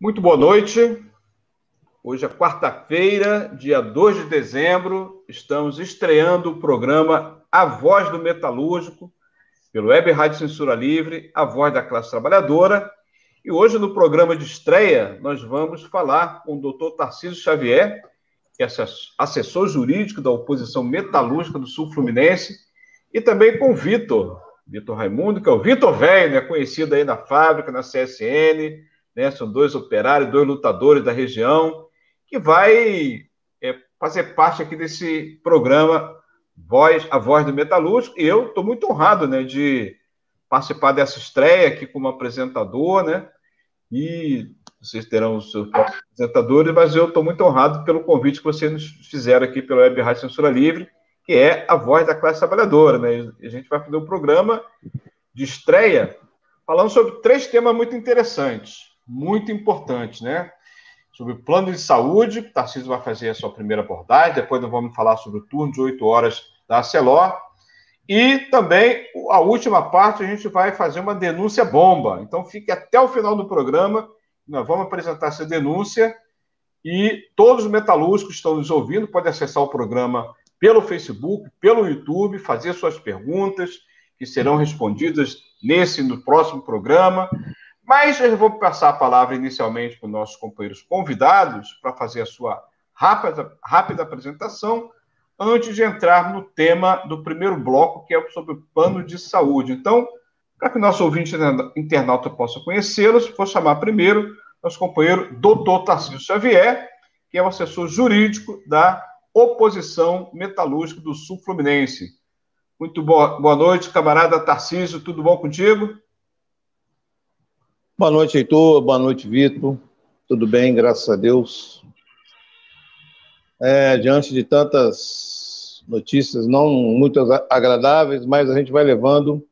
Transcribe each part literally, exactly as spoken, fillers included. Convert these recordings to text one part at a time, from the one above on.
Muito boa noite. Hoje é quarta-feira, dia dois de dezembro. Estamos estreando o programa A Voz do Metalúrgico, pelo Web Rádio Censura Livre, a voz da classe trabalhadora. E hoje, no programa de estreia, nós vamos falar com o doutor Tarcísio Xavier, que é assessor jurídico da Oposição Metalúrgica do Sul Fluminense, e também com o Vitor, Vitor Raimundo, que é o Vitor Velho, né, conhecido aí na fábrica, na C S N, né, são dois operários, dois lutadores da região, que vai é, fazer parte aqui desse programa voz, A Voz do Metalúrgico. E eu estou muito honrado, né, de participar dessa estreia aqui como apresentador, né, e vocês terão os seus apresentadores, mas eu estou muito honrado pelo convite que vocês nos fizeram aqui pela Web Rádio Censura Livre, que é a voz da classe trabalhadora, né, e a gente vai fazer um programa de estreia falando sobre três temas muito interessantes, muito importante, né? Sobre o plano de saúde, o Tarcísio vai fazer a sua primeira abordagem, depois nós vamos falar sobre o turno de oito horas da Arcelor, e também a última parte a gente vai fazer uma denúncia bomba, então fique até o final do programa, nós vamos apresentar essa denúncia, e todos os metalúrgicos que estão nos ouvindo podem acessar o programa pelo Facebook, pelo YouTube, fazer suas perguntas, que serão respondidas nesse no próximo programa. Mas eu vou passar a palavra inicialmente para os nossos companheiros convidados para fazer a sua rápida, rápida apresentação, antes de entrar no tema do primeiro bloco, que é sobre o plano de saúde. Então, para que o nosso ouvinte internauta possa conhecê-los, vou chamar primeiro nosso companheiro doutor Tarcísio Xavier, que é o assessor jurídico da Oposição Metalúrgica do Sul Fluminense. Muito boa, boa noite, camarada Tarcísio, tudo bom contigo? Boa noite, Heitor. Boa noite, Vitor. Tudo bem, graças a Deus. É, diante de tantas notícias não muito agradáveis, mas a gente vai levando,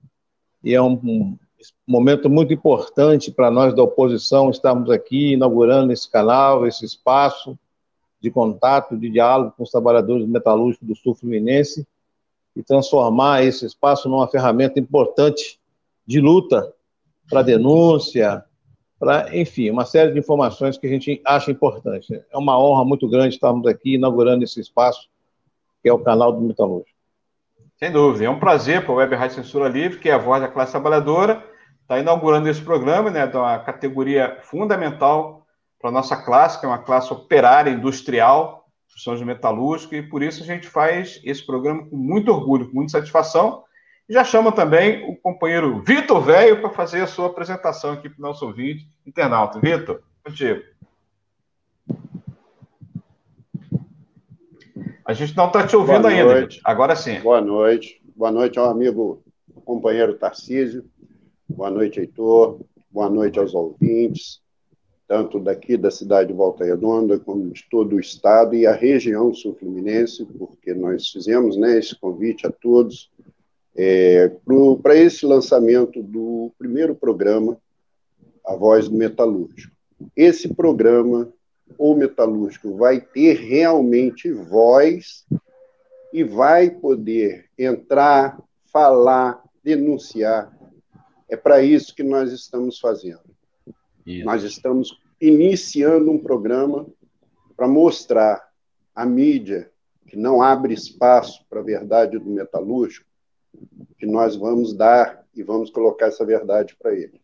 e é um, um momento muito importante para nós da oposição estarmos aqui inaugurando esse canal, esse espaço de contato, de diálogo com os trabalhadores metalúrgicos do Sul Fluminense e transformar esse espaço numa ferramenta importante de luta para denúncia, para, enfim, uma série de informações que a gente acha importante. É uma honra muito grande estarmos aqui inaugurando esse espaço, que é o canal do Metalúrgico. Sem dúvida, é um prazer para a Web Rádio Censura Livre, que é a voz da classe trabalhadora, está inaugurando esse programa, né, de uma categoria fundamental para a nossa classe, que é uma classe operária, industrial, que são os metalúrgicos, e por isso a gente faz esse programa com muito orgulho, com muita satisfação. Já chama também o companheiro Vitor Velho para fazer a sua apresentação aqui para o nosso ouvinte internauta. Vitor, contigo. A gente não está te ouvindo Boa ainda, noite. Agora sim. Boa noite. Boa noite ao amigo, companheiro Tarcísio. Boa noite, Heitor. Boa noite aos ouvintes, tanto daqui da cidade de Volta Redonda, como de todo o estado e a região sul-fluminense, porque nós fizemos, né, esse convite a todos, É, para esse lançamento do primeiro programa, A Voz do Metalúrgico. Esse programa, o metalúrgico, vai ter realmente voz e vai poder entrar, falar, denunciar. É para isso que nós estamos fazendo. Isso. Nós estamos iniciando um programa para mostrar à mídia que não abre espaço para a verdade do metalúrgico, que nós vamos dar e vamos colocar essa verdade para eles.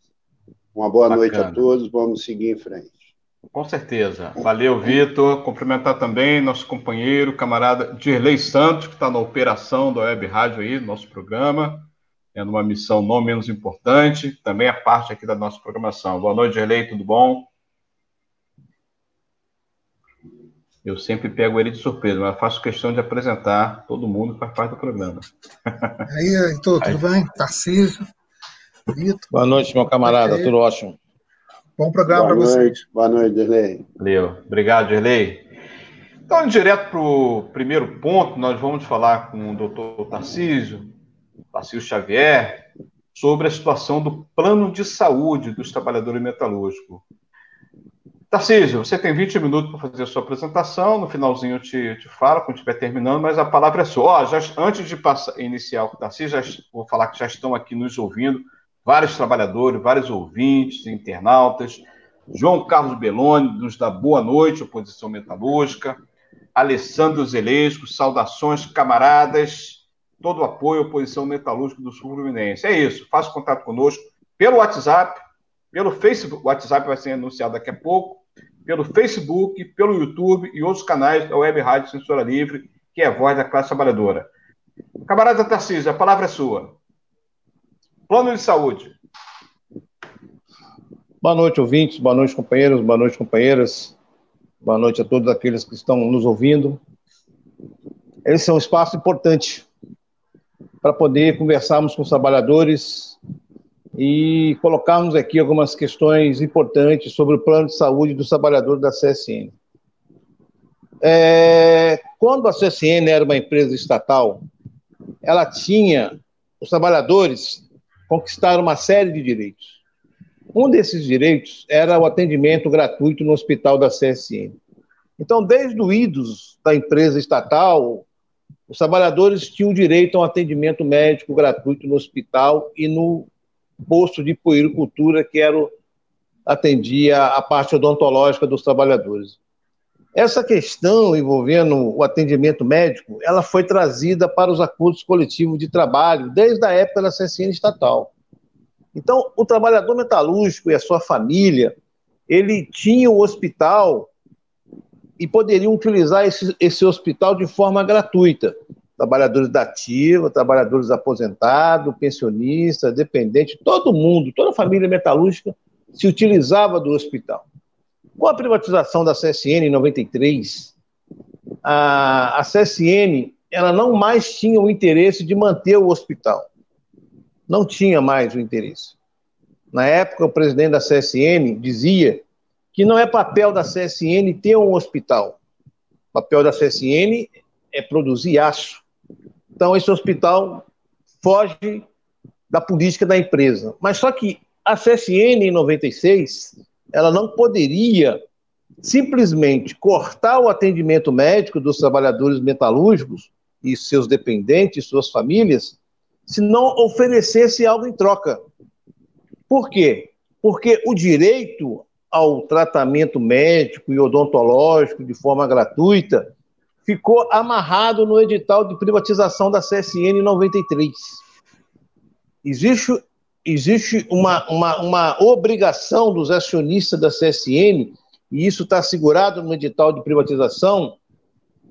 Uma boa Bacana. noite a todos, vamos seguir em frente. Com certeza. Valeu, Vitor. Cumprimentar também nosso companheiro, camarada Dirley Santos, que está na operação da Web Rádio aí, nosso programa, tendo uma missão não menos importante, também a parte aqui da nossa programação. Boa noite, Dirley, tudo bom? Eu sempre pego ele de surpresa, mas faço questão de apresentar todo mundo que faz parte do programa. E aí, Heitor, tudo bem? Tarcísio, Vitor. Boa noite, meu camarada, tudo ótimo. Bom programa para vocês. Boa noite, Dirley. Valeu, obrigado, Dirley. Então, direto para o primeiro ponto, nós vamos falar com o doutor Tarcísio, Tarcísio Xavier, sobre a situação do plano de saúde dos trabalhadores metalúrgicos. Tarcísio, você tem vinte minutos para fazer a sua apresentação, no finalzinho eu te, eu te falo, quando estiver terminando, mas a palavra é sua. Oh, já, antes de passar, iniciar o Tarcísio, já, vou falar que já estão aqui nos ouvindo vários trabalhadores, vários ouvintes, internautas, João Carlos Beloni, nos dá boa noite, Oposição Metalúrgica. Alessandro Zelesco, saudações, camaradas. Todo o apoio à Oposição Metalúrgica do Sul Fluminense. É isso, faça contato conosco pelo WhatsApp, pelo Facebook. O WhatsApp vai ser anunciado daqui a pouco. Pelo Facebook, pelo YouTube e outros canais da Web Rádio Censura Livre, que é a voz da classe trabalhadora. Camarada Tarcísio, a palavra é sua. Plano de saúde. Boa noite, ouvintes. Boa noite, companheiros. Boa noite, companheiras. Boa noite a todos aqueles que estão nos ouvindo. Esse é um espaço importante para poder conversarmos com os trabalhadores e colocarmos aqui algumas questões importantes sobre o plano de saúde dos trabalhadores da C S N. É, quando a C S N era uma empresa estatal, ela tinha, os trabalhadores conquistaram uma série de direitos. Um desses direitos era o atendimento gratuito no hospital da C S N. Então, desde o I D U S da empresa estatal, os trabalhadores tinham direito a um atendimento médico gratuito no hospital e no posto de puericultura, que era o, atendia a parte odontológica dos trabalhadores. Essa questão envolvendo o atendimento médico, ela foi trazida para os acordos coletivos de trabalho desde a época da C S N estatal. Então, o trabalhador metalúrgico e a sua família, ele tinha um hospital e poderiam utilizar esse, esse hospital de forma gratuita. Trabalhadores da ativa, trabalhadores aposentados, pensionistas, dependentes, todo mundo, toda a família metalúrgica se utilizava do hospital. Com a privatização da C S N em noventa e três, a, a C S N ela não mais tinha o interesse de manter o hospital. Não tinha mais o interesse. Na época, o presidente da C S N dizia que não é papel da C S N ter um hospital. O papel da C S N é produzir aço. Então, esse hospital foge da política da empresa. Mas só que a C S N, em noventa e seis, ela não poderia simplesmente cortar o atendimento médico dos trabalhadores metalúrgicos e seus dependentes, suas famílias, se não oferecesse algo em troca. Por quê? Porque o direito ao tratamento médico e odontológico de forma gratuita ficou amarrado no edital de privatização da C S N em noventa e três. Existe, existe uma, uma, uma obrigação dos acionistas da C S N, e isso está assegurado no edital de privatização,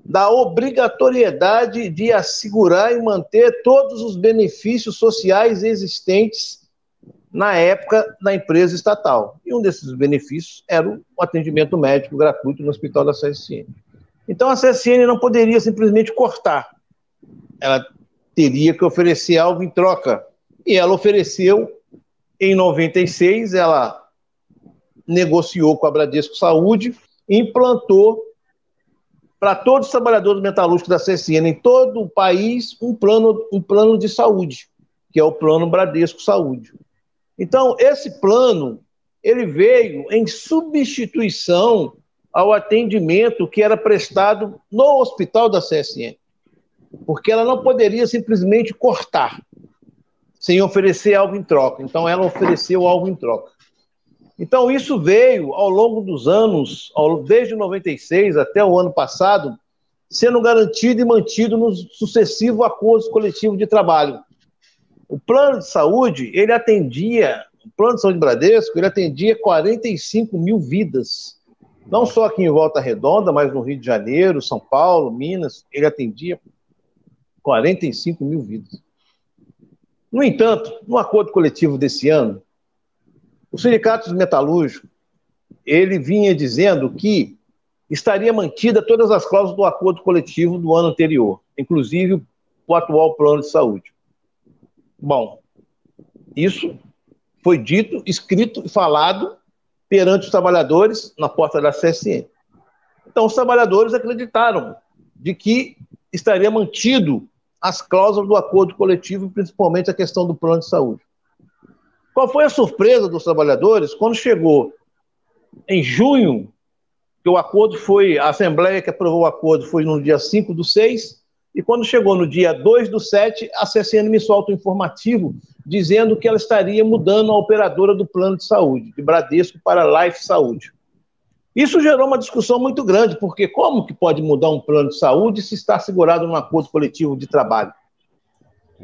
da obrigatoriedade de assegurar e manter todos os benefícios sociais existentes na época da empresa estatal. E um desses benefícios era o atendimento médico gratuito no hospital da C S N. Então, a C S N não poderia simplesmente cortar. Ela teria que oferecer algo em troca. E ela ofereceu, em noventa e seis, ela negociou com a Bradesco Saúde, implantou para todos os trabalhadores metalúrgicos da C S N, em todo o país, um plano, um plano de saúde, que é o plano Bradesco Saúde. Então, esse plano, ele veio em substituição ao atendimento que era prestado no hospital da C S N, porque ela não poderia simplesmente cortar, sem oferecer algo em troca. Então, ela ofereceu algo em troca. Então, isso veio ao longo dos anos, desde noventa e seis até o ano passado, sendo garantido e mantido nos sucessivos acordos coletivos de trabalho. O plano de saúde, ele atendia, o plano de saúde Bradesco, ele atendia quarenta e cinco mil vidas. Não só aqui em Volta Redonda, mas no Rio de Janeiro, São Paulo, Minas, ele atendia quarenta e cinco mil vidas. No entanto, no acordo coletivo desse ano, o sindicato metalúrgico, ele vinha dizendo que estaria mantida todas as cláusulas do acordo coletivo do ano anterior, inclusive o atual plano de saúde. Bom, isso foi dito, escrito e falado perante os trabalhadores na porta da C S N. Então, os trabalhadores acreditaram de que estaria mantido as cláusulas do acordo coletivo, principalmente a questão do plano de saúde. Qual foi a surpresa dos trabalhadores quando chegou em junho, que o acordo foi, a Assembleia que aprovou o acordo foi no dia cinco do seis, E quando chegou no dia dois do sete, a C S N me solta um informativo dizendo que ela estaria mudando a operadora do plano de saúde, de Bradesco para Life Saúde. Isso gerou uma discussão muito grande, porque como que pode mudar um plano de saúde se está segurado num acordo coletivo de trabalho?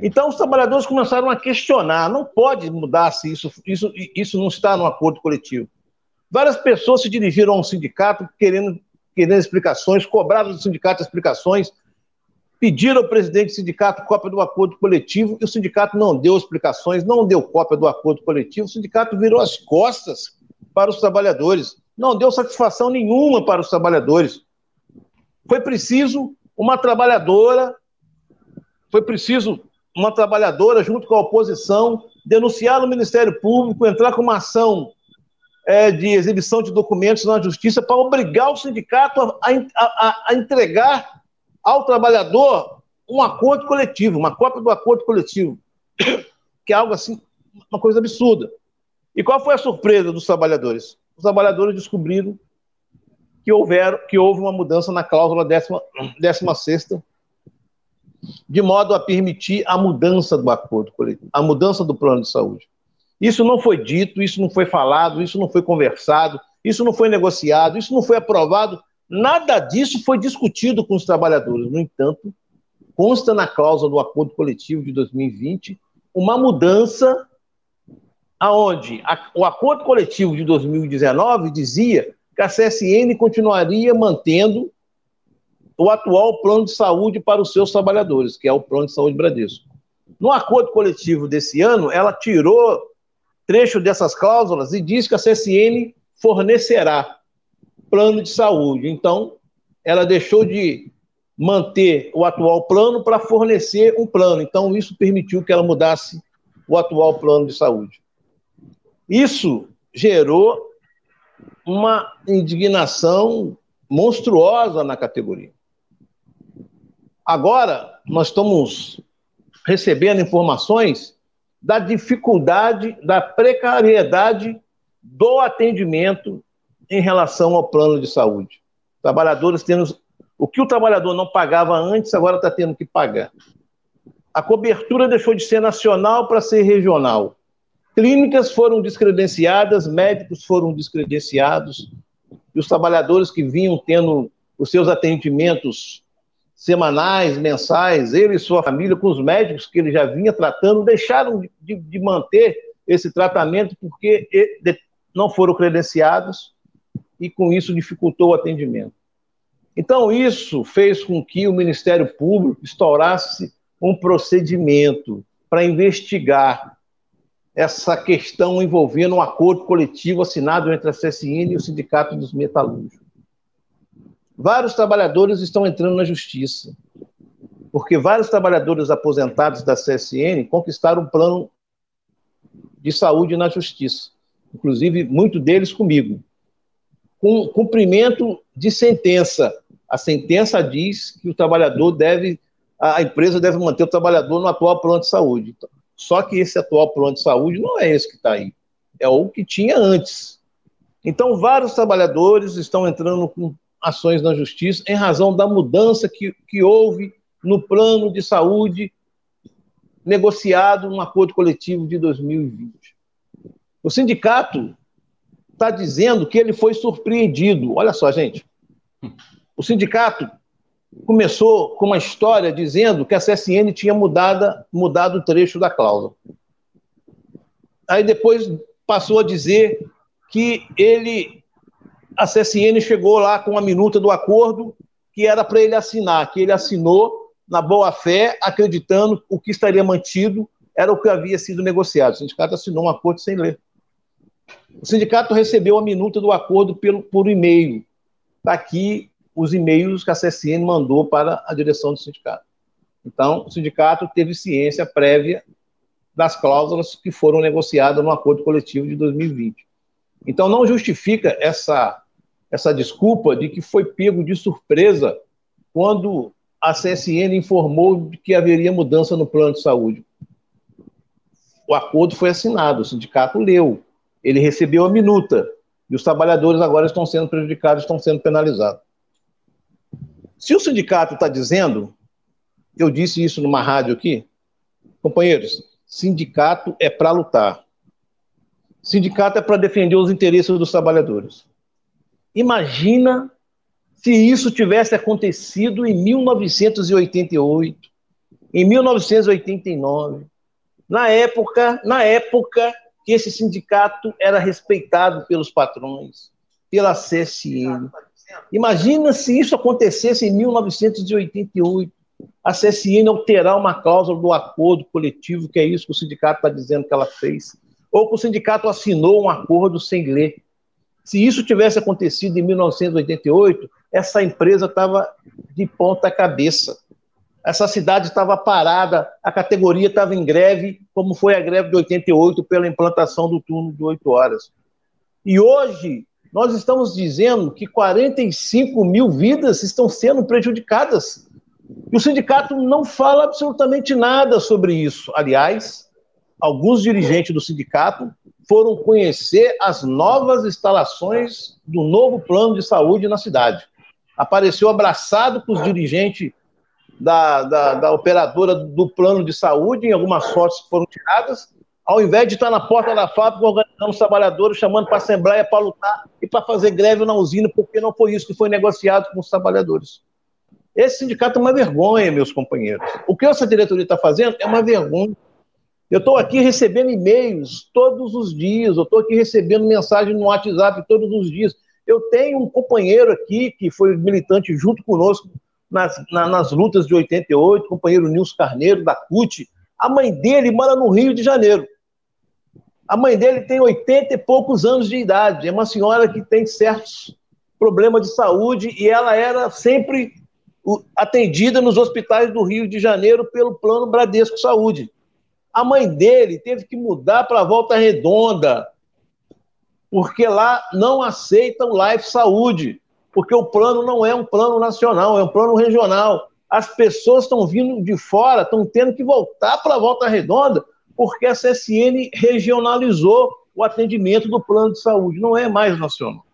Então, os trabalhadores começaram a questionar, não pode mudar se isso, isso, isso não está num acordo coletivo. Várias pessoas se dirigiram a um sindicato querendo, querendo explicações, cobraram do sindicato explicações, pediram ao presidente do sindicato cópia do acordo coletivo, e o sindicato não deu explicações, não deu cópia do acordo coletivo, o sindicato virou as costas para os trabalhadores, não deu satisfação nenhuma para os trabalhadores. Foi preciso uma trabalhadora, foi preciso uma trabalhadora junto com a oposição denunciar no Ministério Público, entrar com uma ação é, de exibição de documentos na Justiça para obrigar o sindicato a, a, a entregar ao trabalhador um acordo coletivo, uma cópia do acordo coletivo, que é algo assim, uma coisa absurda. E qual foi a surpresa dos trabalhadores? Os trabalhadores descobriram que, houveram, que houve uma mudança na cláusula décima sexta, de modo a permitir a mudança do acordo coletivo, a mudança do plano de saúde. Isso não foi dito, isso não foi falado, isso não foi conversado, isso não foi negociado, isso não foi aprovado. Nada disso foi discutido com os trabalhadores. No entanto, consta na cláusula do acordo coletivo de dois mil e vinte uma mudança aonde a, o acordo coletivo de dois mil e dezenove dizia que a C S N continuaria mantendo o atual plano de saúde para os seus trabalhadores, que é o plano de saúde Bradesco. No acordo coletivo desse ano, ela tirou trecho dessas cláusulas e diz que a C S N fornecerá plano de saúde. Então, ela deixou de manter o atual plano para fornecer um plano. Então, isso permitiu que ela mudasse o atual plano de saúde. Isso gerou uma indignação monstruosa na categoria. Agora, nós estamos recebendo informações da dificuldade, da precariedade do atendimento em relação ao plano de saúde. Trabalhadores tendo... O que o trabalhador não pagava antes, agora está tendo que pagar. A cobertura deixou de ser nacional para ser regional. Clínicas foram descredenciadas, médicos foram descredenciados, e os trabalhadores que vinham tendo os seus atendimentos semanais, mensais, ele e sua família, com os médicos que ele já vinha tratando, deixaram de, de manter esse tratamento porque não foram credenciados, e com isso dificultou o atendimento. Então isso fez com que o Ministério Público instaurasse um procedimento para investigar essa questão envolvendo um acordo coletivo assinado entre a C S N e o Sindicato dos Metalúrgicos. Vários trabalhadores estão entrando na justiça, porque vários trabalhadores aposentados da C S N conquistaram um plano de saúde na justiça, inclusive muitos deles comigo, com cumprimento de sentença. A sentença diz que o trabalhador deve, a empresa deve manter o trabalhador no atual plano de saúde. Só que esse atual plano de saúde não é esse que está aí, é o que tinha antes. Então, vários trabalhadores estão entrando com ações na justiça em razão da mudança que, que houve no plano de saúde negociado no acordo coletivo de dois mil e vinte. O sindicato está dizendo que ele foi surpreendido. Olha só, gente. O sindicato começou com uma história dizendo que a C S N tinha mudado, mudado o trecho da cláusula. Aí depois passou a dizer que ele, a C S N chegou lá com a minuta do acordo que era para ele assinar, que ele assinou na boa-fé, acreditando o que estaria mantido era o que havia sido negociado. O sindicato assinou um acordo sem ler. O sindicato recebeu a minuta do acordo pelo, por e-mail. Está aqui os e-mails que a C S N mandou para a direção do sindicato. Então, o sindicato teve ciência prévia das cláusulas que foram negociadas no acordo coletivo de dois mil e vinte. Então, não justifica essa, essa desculpa de que foi pego de surpresa quando a C S N informou que haveria mudança no plano de saúde. O acordo foi assinado, o sindicato leu. Ele recebeu a minuta, e os trabalhadores agora estão sendo prejudicados, estão sendo penalizados. Se o sindicato está dizendo Eu disse isso numa rádio aqui. Companheiros, sindicato é para lutar. Sindicato é para defender os interesses dos trabalhadores. Imagina se isso tivesse acontecido em mil novecentos e oitenta e oito, em mil novecentos e oitenta e nove, na época, na época que esse sindicato era respeitado pelos patrões, pela C S N. Imagina se isso acontecesse em mil novecentos e oitenta e oito, a C S N alterar uma cláusula do acordo coletivo, que é isso que o sindicato está dizendo que ela fez, ou que o sindicato assinou um acordo sem ler. Se isso tivesse acontecido em mil novecentos e oitenta e oito, essa empresa estava de ponta cabeça. Essa cidade estava parada, a categoria estava em greve, como foi a greve de oitenta e oito, pela implantação do turno de oito horas. E hoje, nós estamos dizendo que quarenta e cinco mil vidas estão sendo prejudicadas. E o sindicato não fala absolutamente nada sobre isso. Aliás, alguns dirigentes do sindicato foram conhecer as novas instalações do novo plano de saúde na cidade. Apareceu abraçado com os dirigentes Da, da, da operadora do plano de saúde, em algumas fotos que foram tiradas, ao invés de estar na porta da fábrica organizando os trabalhadores, chamando para a assembleia para lutar e para fazer greve na usina, porque não foi isso que foi negociado com os trabalhadores. Esse sindicato é uma vergonha, meus companheiros. O que essa diretoria está fazendo é uma vergonha. Eu estou aqui recebendo e-mails todos os dias, eu estou aqui recebendo mensagem no WhatsApp todos os dias. Eu tenho um companheiro aqui que foi militante junto conosco Nas, na, nas lutas de oitenta e oito, companheiro Nilson Carneiro, da C U T. A mãe dele mora no Rio de Janeiro. A mãe dele tem oitenta e poucos anos de idade. É uma senhora que tem certos problemas de saúde e ela era sempre atendida nos hospitais do Rio de Janeiro pelo plano Bradesco Saúde. A mãe dele teve que mudar para Volta Redonda, porque lá não aceitam Life Saúde. Porque o plano não é um plano nacional, é um plano regional. As pessoas estão vindo de fora, estão tendo que voltar para a Volta Redonda, porque a C S N regionalizou o atendimento do plano de saúde, não é mais nacional.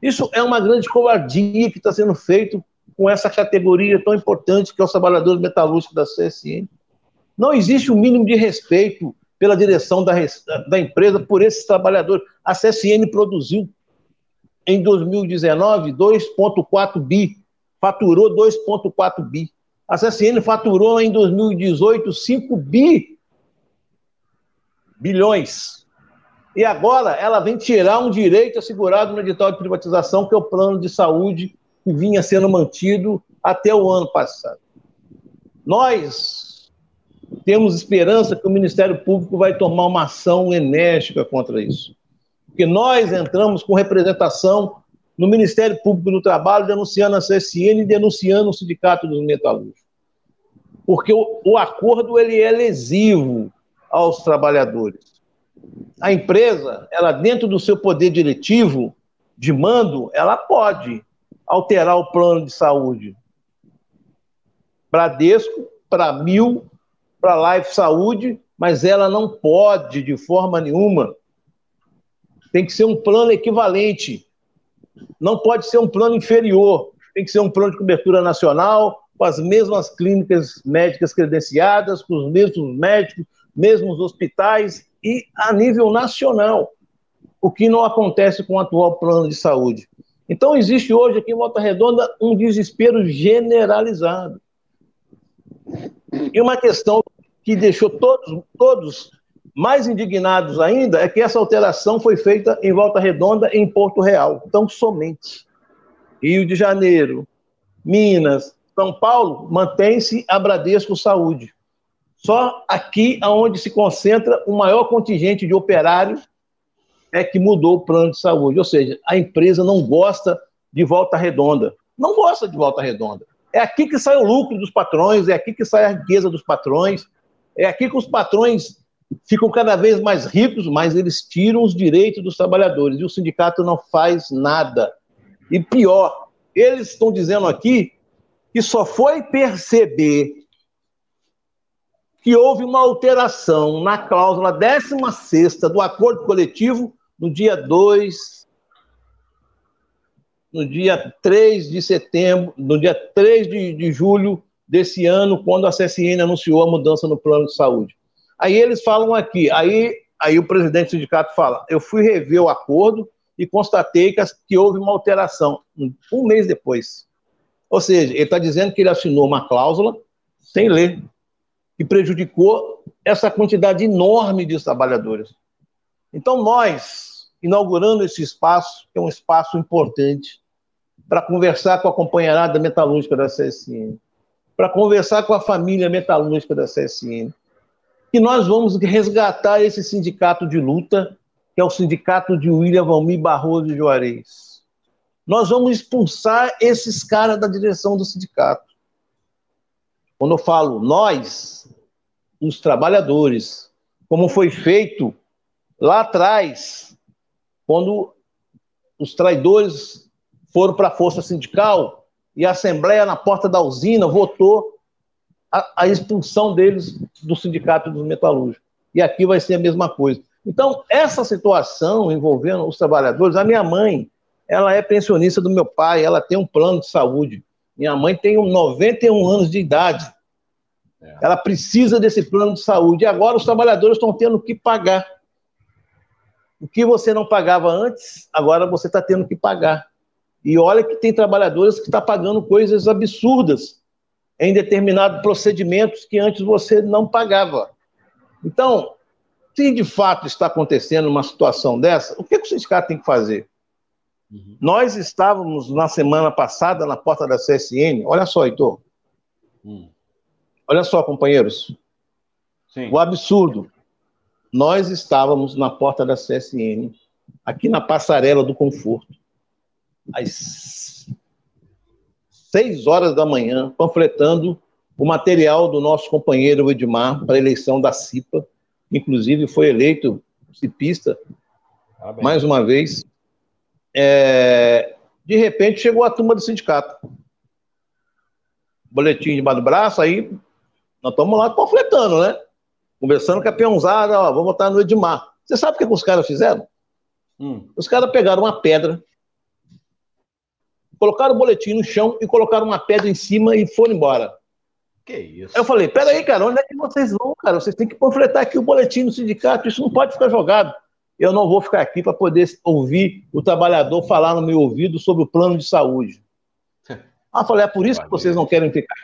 Isso é uma grande covardia que está sendo feito com essa categoria tão importante que é os trabalhadores metalúrgicos da C S N. Não existe o mínimo de respeito pela direção da, da empresa por esses trabalhadores. A C S N produziu em dois mil e dezenove, dois vírgula quatro bi, faturou dois vírgula quatro bi. A C S N faturou em dois mil e dezoito cinco bi, bilhões. E agora ela vem tirar um direito assegurado no edital de privatização, que é o plano de saúde que vinha sendo mantido até o ano passado. Nós temos esperança que o Ministério Público vai tomar uma ação enérgica contra isso. Porque nós entramos com representação no Ministério Público do Trabalho, denunciando a C S N e denunciando o Sindicato dos Metalúrgicos. Porque o, o acordo ele é lesivo aos trabalhadores. A empresa, ela dentro do seu poder diretivo, de mando, ela pode alterar o plano de saúde. Bradesco, para Mil, para Life Saúde, mas ela não pode, de forma nenhuma, tem que ser um plano equivalente, não pode ser um plano inferior, tem que ser um plano de cobertura nacional, com as mesmas clínicas médicas credenciadas, com os mesmos médicos, mesmos hospitais, e a nível nacional, o que não acontece com o atual plano de saúde. Então existe hoje aqui em Volta Redonda um desespero generalizado. E uma questão que deixou todos, todos mais indignados ainda é que essa alteração foi feita em Volta Redonda e em Porto Real, tão somente. Rio de Janeiro, Minas, São Paulo, mantém-se a Bradesco Saúde. Só aqui onde se concentra o maior contingente de operários é que mudou o plano de saúde. Ou seja, a empresa não gosta de Volta Redonda. Não gosta de Volta Redonda. É aqui que sai o lucro dos patrões, é aqui que sai a riqueza dos patrões, é aqui que os patrões ficam cada vez mais ricos, mas eles tiram os direitos dos trabalhadores, e o sindicato não faz nada. E pior, eles estão dizendo aqui que só foi perceber que houve uma alteração na cláusula décima sexta do acordo coletivo no dia dois, no dia três de setembro, no dia três de, de julho desse ano, quando a C S N anunciou a mudança no plano de saúde. Aí eles falam aqui, aí, aí o presidente do sindicato fala, eu fui rever o acordo e constatei que, que houve uma alteração, um, um mês depois. Ou seja, ele está dizendo que ele assinou uma cláusula sem ler, que prejudicou essa quantidade enorme de trabalhadores. Então nós, inaugurando esse espaço, que é um espaço importante para conversar com a companheirada metalúrgica da C S N, para conversar com a família metalúrgica da C S N, que nós vamos resgatar esse sindicato de luta, que é o sindicato de William Valmir Barroso de Juarez. Nós vamos expulsar esses caras da direção do sindicato. Quando eu falo nós, os trabalhadores, como foi feito lá atrás, quando os traidores foram para a Força Sindical, e a Assembleia, na porta da usina, votou a, a expulsão deles do Sindicato dos Metalúrgicos. E aqui vai ser a mesma coisa. Então, essa situação envolvendo os trabalhadores... A minha mãe, ela é pensionista do meu pai, ela tem um plano de saúde. Minha mãe tem noventa e um anos de idade. É. Ela precisa desse plano de saúde. E agora os trabalhadores estão tendo que pagar. O que você não pagava antes, agora você está tendo que pagar. E olha que tem trabalhadores que estão pagando coisas absurdas em determinados procedimentos que antes você não pagava. Então, se de fato está acontecendo uma situação dessa, o que, é que o sindicato tem que fazer? Uhum. Nós estávamos, na semana passada, na porta da C S N, olha só, Heitor, uhum. olha só, companheiros, Sim. o absurdo. Nós estávamos na porta da C S N, aqui na Passarela do Conforto, às seis horas da manhã, panfletando o material do nosso companheiro Edmar para a eleição da C I P A. Inclusive, foi eleito cipista, ah, mais uma vez. É... De repente, chegou a turma do sindicato. Boletim debaixo do braço, aí nós estamos lá panfletando, né? Conversando com a peãozada, ó, vou votar no Edmar. Você sabe o que os caras fizeram? Hum. Os caras pegaram uma pedra, colocaram o boletim no chão e colocaram uma pedra em cima e foram embora. Que isso? Eu falei, peraí, cara, onde é que vocês vão, cara? Vocês têm que panfletar aqui o boletim no sindicato, isso não pode ficar jogado. Eu não vou ficar aqui para poder ouvir o trabalhador falar no meu ouvido sobre o plano de saúde. Ah, eu falei, é por isso que vocês não querem ficar.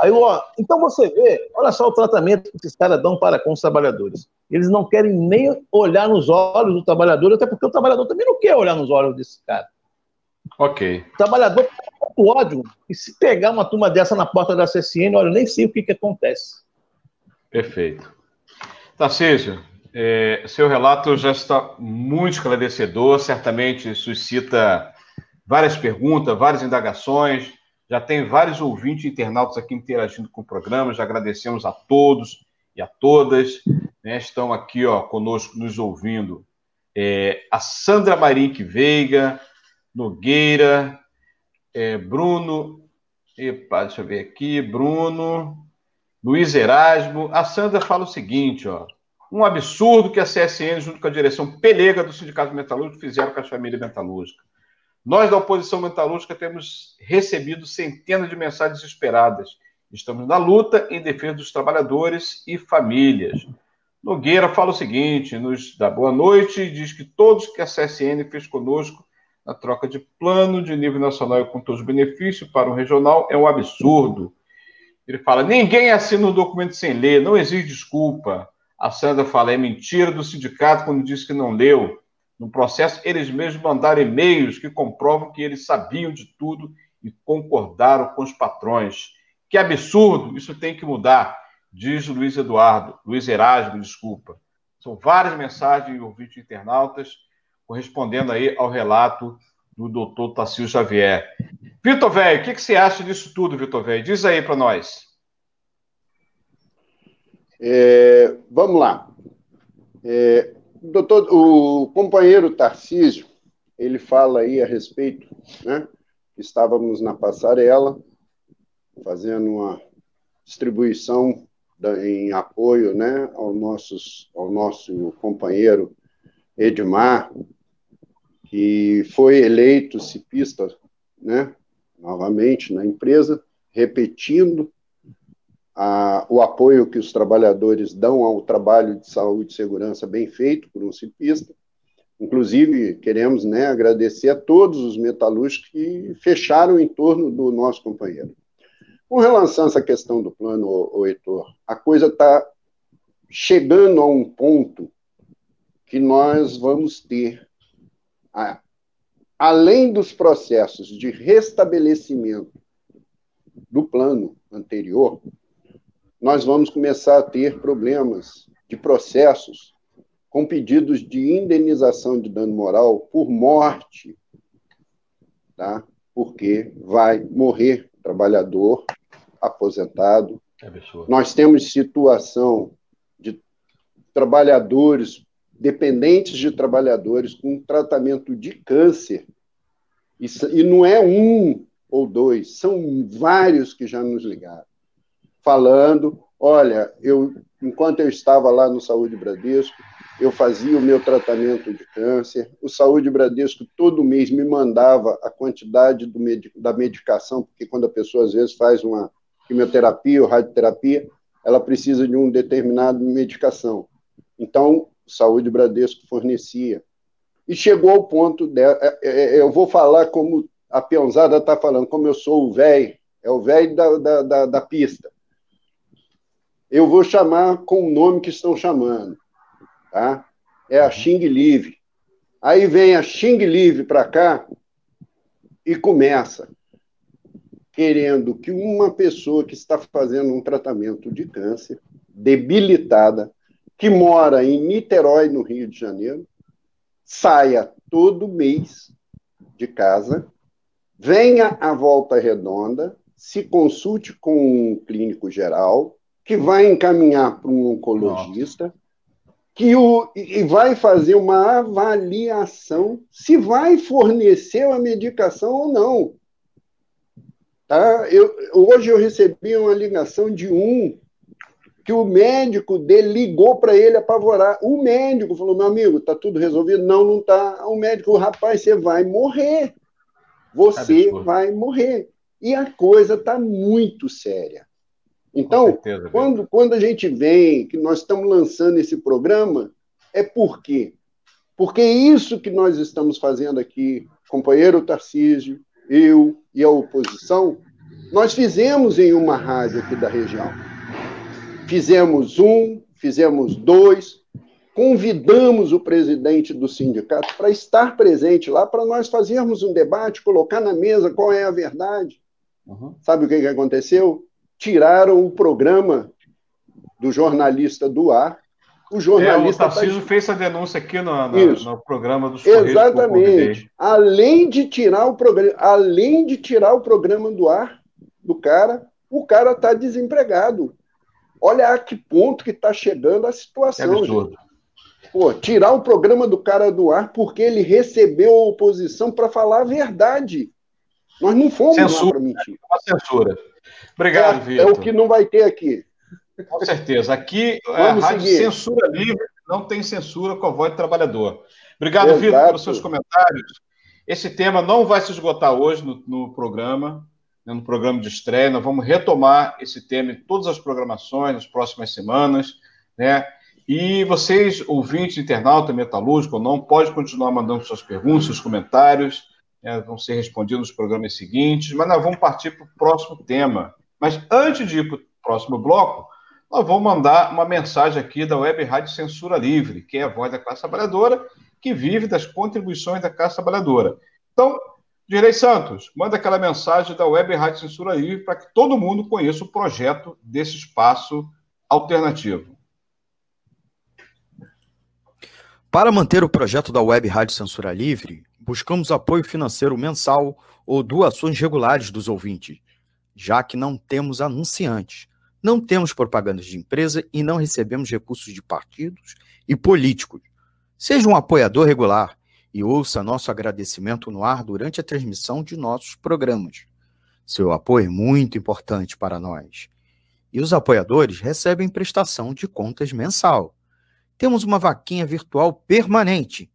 Aí, ó, então você vê, olha só o tratamento que esses caras dão para com os trabalhadores. Eles não querem nem olhar nos olhos do trabalhador, até porque o trabalhador também não quer olhar nos olhos desse cara. Ok. O trabalhador tá com ódio, e se pegar uma turma dessa na porta da C S N, olha, eu nem sei o que que acontece. Perfeito. Tarcísio, é, seu relato já está muito esclarecedor, certamente suscita várias perguntas, várias indagações, já tem vários ouvintes e internautas aqui interagindo com o programa, já agradecemos a todos e a todas, né, estão aqui, ó, conosco, nos ouvindo, é, a Sandra Marinque Veiga, Nogueira, é, Bruno, epa, deixa eu ver aqui, Bruno, Luiz Erasmo. A Sandra fala o seguinte, ó, um absurdo que a C S N, junto com a direção pelega do Sindicato Metalúrgico, fizeram com a família metalúrgica. Nós, da oposição metalúrgica, temos recebido centenas de mensagens desesperadas. Estamos na luta em defesa dos trabalhadores e famílias. Nogueira fala o seguinte, nos dá boa noite e diz que todos que a C S N fez conosco a troca de plano de nível nacional e com todos os benefícios para um regional é um absurdo. Ele fala, ninguém assina um documento sem ler, não exige desculpa. A Sandra fala, é mentira do sindicato quando diz que não leu. No processo, eles mesmos mandaram e-mails que comprovam que eles sabiam de tudo e concordaram com os patrões. Que absurdo, isso tem que mudar, diz Luiz Eduardo, Luiz Erasmo, desculpa. São várias mensagens de ouvintes de internautas correspondendo aí ao relato do doutor Tarcísio Xavier. Vitor Velho, o que, que você acha disso tudo, Vitor Velho? Diz aí para nós. É, vamos lá. É, doutor, o companheiro Tarcísio, ele fala aí a respeito, né? Estávamos na Passarela, fazendo uma distribuição em apoio, né, ao, nossos, ao nosso companheiro Edmar, que foi eleito cipista, né, novamente na empresa, repetindo a, o apoio que os trabalhadores dão ao trabalho de saúde e segurança bem feito por um cipista. Inclusive, queremos, né, agradecer a todos os metalúrgicos que fecharam em torno do nosso companheiro. Com relação a essa questão do plano, o, o Heitor, a coisa está chegando a um ponto que nós vamos ter, a, além dos processos de restabelecimento do plano anterior, nós vamos começar a ter problemas de processos com pedidos de indenização de dano moral por morte, tá? Porque vai morrer o trabalhador aposentado. É absurdo. Nós temos situação de trabalhadores, dependentes de trabalhadores com tratamento de câncer, e, e não é um ou dois, são vários que já nos ligaram, falando, olha, eu, enquanto eu estava lá no Saúde Bradesco, eu fazia o meu tratamento de câncer, o Saúde Bradesco todo mês me mandava a quantidade do med- da medicação, porque quando a pessoa às vezes faz uma quimioterapia ou radioterapia, ela precisa de um determinado medicação. Então, o Saúde Bradesco fornecia. E chegou ao ponto dela, eu vou falar como a peãozada está falando, como eu sou o velho, é o velho da, da, da, da pista. Eu vou chamar com o nome que estão chamando. Tá? É a Xing Live. Aí vem a Xing Live para cá e começa querendo que uma pessoa que está fazendo um tratamento de câncer, debilitada, que mora em Niterói, no Rio de Janeiro, saia todo mês de casa, venha à Volta Redonda, se consulte com um clínico geral, que vai encaminhar para um oncologista. Nossa. Que o, e vai fazer uma avaliação se vai fornecer a medicação ou não. Tá? Eu, hoje eu recebi uma ligação de um que o médico dele ligou para ele apavorar. O médico falou, meu amigo, está tudo resolvido? Não, não está. O médico, rapaz, você vai morrer. Você ah, vai morrer. E a coisa está muito séria. Então, certeza, quando, quando a gente vem, que nós estamos lançando esse programa, é por quê? Porque isso que nós estamos fazendo aqui, companheiro Tarcísio, eu e a oposição, nós fizemos em uma rádio aqui da região. Fizemos um, fizemos dois, convidamos o presidente do sindicato para estar presente lá, para nós fazermos um debate, colocar na mesa qual é a verdade. Uhum. Sabe o que, que aconteceu? Tiraram o programa do jornalista do ar. O jornalista é, o Tarcísio tá... fez essa denúncia aqui no, no, no programa dos Correios. Exatamente. Além de tirar o programa, além de tirar o programa do ar do cara, o cara está desempregado. Olha a que ponto que está chegando a situação. É absurdo. Pô, tirar o programa do cara do ar porque ele recebeu a oposição para falar a verdade. Nós não fomos censura, lá para mentir. É uma censura. Obrigado, é, Vitor. É o que não vai ter aqui. Com certeza. Aqui é a Rádio Censura Livre, não tem censura com a voz do trabalhador. Obrigado, exato. Vitor, pelos seus comentários. Esse tema não vai se esgotar hoje no, no programa, no programa de estreia. Nós vamos retomar esse tema em todas as programações nas próximas semanas, né? E vocês, ouvintes, internauta, metalúrgico ou não, pode continuar mandando suas perguntas, seus comentários. É, vão ser respondidos nos programas seguintes, mas nós vamos partir para o próximo tema. Mas antes de ir para o próximo bloco, nós vamos mandar uma mensagem aqui da Web Rádio Censura Livre, que é a voz da classe trabalhadora, que vive das contribuições da classe trabalhadora. Então, Dirley Santos, manda aquela mensagem da Web Rádio Censura Livre para que todo mundo conheça o projeto desse espaço alternativo. Para manter o projeto da Web Rádio Censura Livre, buscamos apoio financeiro mensal ou doações regulares dos ouvintes, já que não temos anunciantes, não temos propagandas de empresa e não recebemos recursos de partidos e políticos. Seja um apoiador regular e ouça nosso agradecimento no ar durante a transmissão de nossos programas. Seu apoio é muito importante para nós. E os apoiadores recebem prestação de contas mensal. Temos uma vaquinha virtual permanente.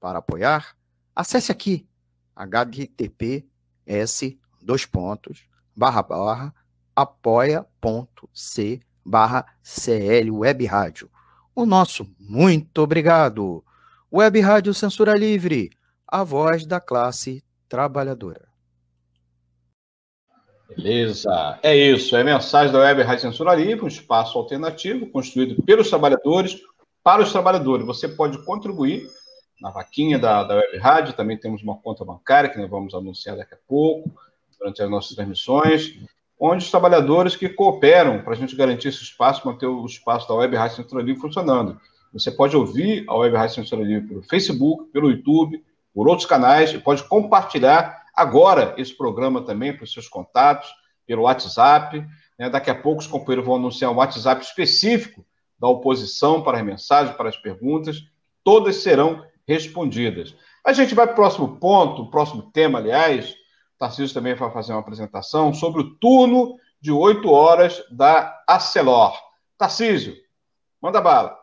Para apoiar, acesse aqui, https, dois pontos, barra, barra, apoia.c barra CL Web Rádio. O nosso muito obrigado. Web Rádio Censura Livre, a voz da classe trabalhadora. Beleza, é isso, é a mensagem da Web Rádio Censura Livre, um espaço alternativo construído pelos trabalhadores, para os trabalhadores. Você pode contribuir na vaquinha da, da Web Rádio, também temos uma conta bancária que nós vamos anunciar daqui a pouco, durante as nossas transmissões, onde os trabalhadores que cooperam para a gente garantir esse espaço, manter o espaço da Web Rádio Censura Livre funcionando. Você pode ouvir a Web Rádio Censura Livre pelo Facebook, pelo YouTube, por outros canais, e pode compartilhar agora esse programa também para os seus contatos, pelo WhatsApp. Né? Daqui a pouco os companheiros vão anunciar um WhatsApp específico da oposição para as mensagens, para as perguntas. Todas serão respondidas. A gente vai para o próximo ponto, o próximo tema, aliás. O Tarcísio também vai fazer uma apresentação sobre o turno de oito horas da Arcelor. Tarcísio, manda bala.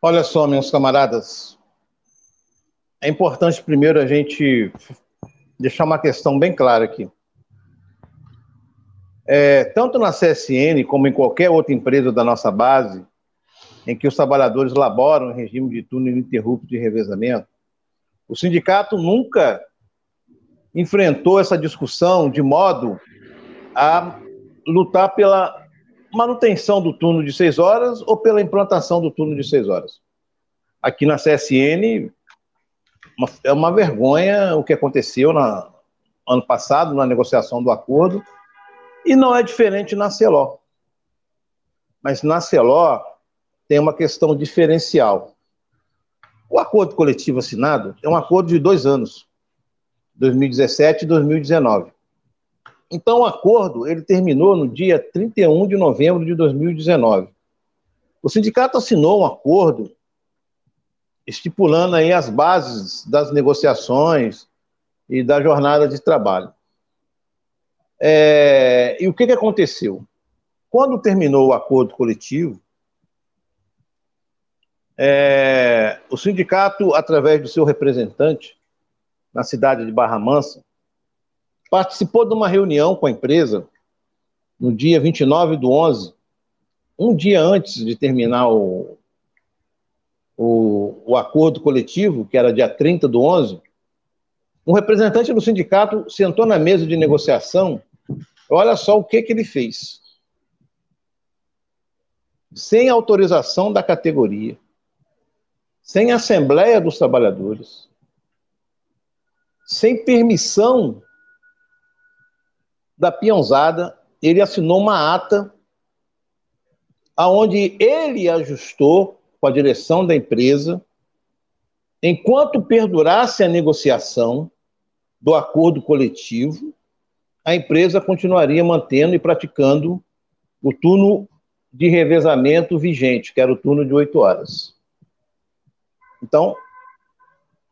Olha só, meus camaradas, é importante primeiro a gente deixar uma questão bem clara aqui. É, tanto na C S N como em qualquer outra empresa da nossa base, em que os trabalhadores laboram em regime de turno ininterrupto de revezamento, o sindicato nunca enfrentou essa discussão de modo a lutar pela manutenção do turno de seis horas ou pela implantação do turno de seis horas. Aqui na C S N, uma, é uma vergonha o que aconteceu na, ano passado, na negociação do acordo, e não é diferente na Arcelor. Mas na Arcelor tem uma questão diferencial. O acordo coletivo assinado é um acordo de dois anos, dois mil e dezessete e dois mil e dezenove. Então, o acordo ele terminou no dia trinta e um de novembro de dois mil e dezenove. O sindicato assinou um acordo estipulando aí as bases das negociações e da jornada de trabalho. É, e o que, que aconteceu? Quando terminou o acordo coletivo, é, o sindicato, através do seu representante, na cidade de Barra Mansa, participou de uma reunião com a empresa no dia vinte e nove do onze, um dia antes de terminar o, o, o acordo coletivo, que era dia trinta do onze, um representante do sindicato sentou na mesa de negociação, olha só o que, que ele fez. Sem autorização da categoria, sem assembleia dos trabalhadores, sem permissão da peãozada, ele assinou uma ata onde ele ajustou com a direção da empresa, enquanto perdurasse a negociação do acordo coletivo, a empresa continuaria mantendo e praticando o turno de revezamento vigente, que era o turno de oito horas. Então,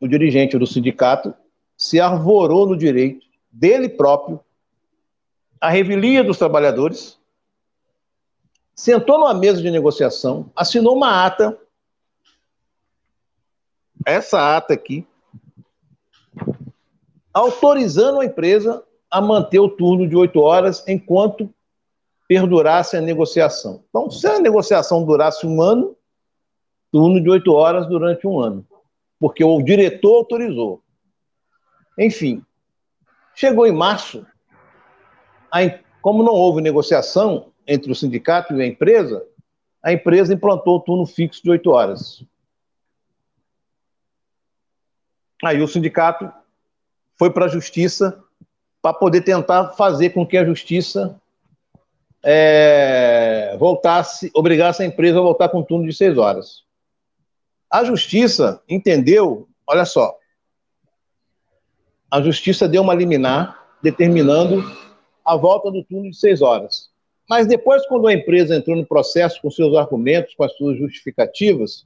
o dirigente do sindicato se arvorou no direito dele próprio, a revelia dos trabalhadores, sentou numa mesa de negociação, assinou uma ata, essa ata aqui, autorizando a empresa a manter o turno de oito horas enquanto perdurasse a negociação. Então, se a negociação durasse um ano, turno de oito horas durante um ano, porque o diretor autorizou. Enfim, chegou em março, como não houve negociação entre o sindicato e a empresa, a empresa implantou o turno fixo de oito horas. Aí o sindicato foi para a justiça para poder tentar fazer com que a justiça é, voltasse, obrigasse a empresa a voltar com o turno de seis horas. A justiça entendeu, olha só, a justiça deu uma liminar determinando a volta do turno de seis horas. Mas depois, quando a empresa entrou no processo com seus argumentos, com as suas justificativas,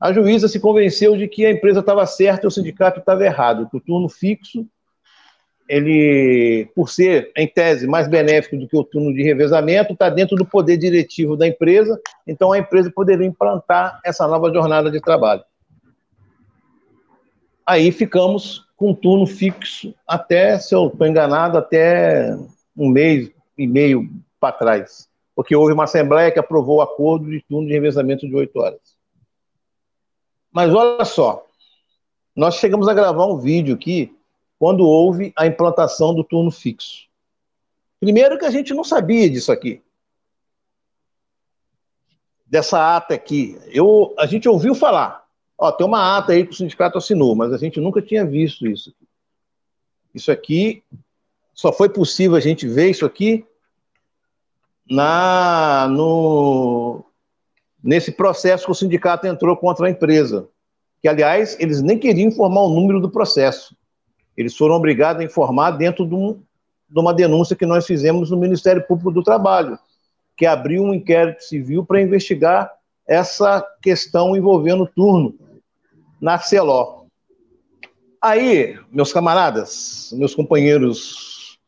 a juíza se convenceu de que a empresa estava certa e o sindicato estava errado, que o turno fixo, ele, por ser, em tese, mais benéfico do que o turno de revezamento, está dentro do poder diretivo da empresa, então a empresa poderia implantar essa nova jornada de trabalho. Aí ficamos com turno fixo até, se eu estou enganado, até um mês e meio para trás. Porque houve uma Assembleia que aprovou o acordo de turno de revezamento de oito horas. Mas olha só, nós chegamos a gravar um vídeo aqui quando houve a implantação do turno fixo. Primeiro que a gente não sabia disso aqui, dessa ata aqui. Eu, a gente ouviu falar, ó, tem uma ata aí que o sindicato assinou, mas a gente nunca tinha visto isso aqui. Isso aqui, só foi possível a gente ver isso aqui na, no... nesse processo que o sindicato entrou contra a empresa, que, aliás, eles nem queriam informar o número do processo. Eles foram obrigados a informar dentro de, um, de uma denúncia que nós fizemos no Ministério Público do Trabalho, que abriu um inquérito civil para investigar essa questão envolvendo o turno na Arcelor. Aí, meus camaradas, meus companheiros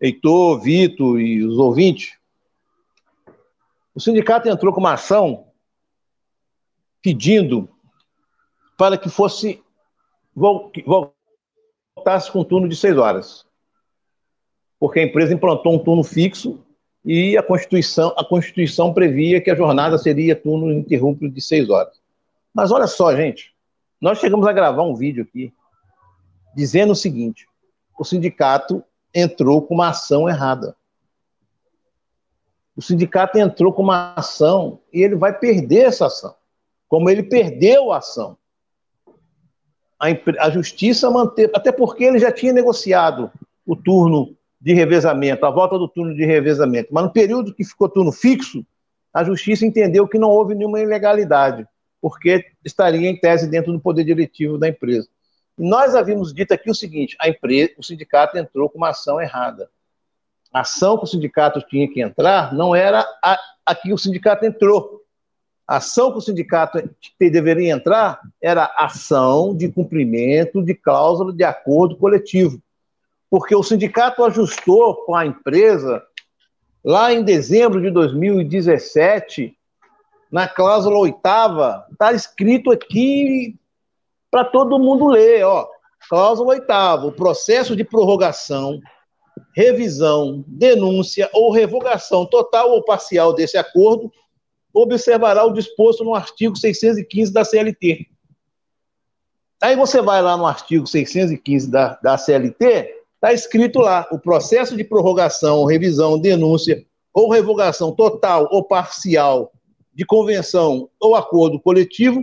Heitor, Vitor e os ouvintes, o sindicato entrou com uma ação pedindo para que fosse voltasse com um turno de seis horas, porque a empresa implantou um turno fixo e a Constituição, a Constituição previa que a jornada seria turno ininterrupto de seis horas. Mas olha só, gente, nós chegamos a gravar um vídeo aqui dizendo o seguinte: o sindicato entrou com uma ação errada. O sindicato entrou com uma ação e ele vai perder essa ação. Como ele perdeu a ação. A, a justiça manteve, até porque ele já tinha negociado o turno de revezamento, a volta do turno de revezamento. Mas no período que ficou turno fixo, a justiça entendeu que não houve nenhuma ilegalidade, porque estaria em tese dentro do poder diretivo da empresa. E nós havíamos dito aqui o seguinte: a empresa, o sindicato entrou com uma ação errada. A ação que o sindicato tinha que entrar não era a, a que o sindicato entrou. A ação que o sindicato deveria entrar era ação de cumprimento de cláusula de acordo coletivo. Porque o sindicato ajustou com a empresa, lá em dezembro de dois mil e dezessete, na cláusula oitava, está escrito aqui para todo mundo ler, ó, cláusula oitava, o processo de prorrogação, revisão, denúncia ou revogação total ou parcial desse acordo, observará o disposto no artigo seiscentos e quinze da C L T. Aí você vai lá no artigo seiscentos e quinze da, da C L T, está escrito lá, o processo de prorrogação, revisão, denúncia ou revogação total ou parcial de convenção ou acordo coletivo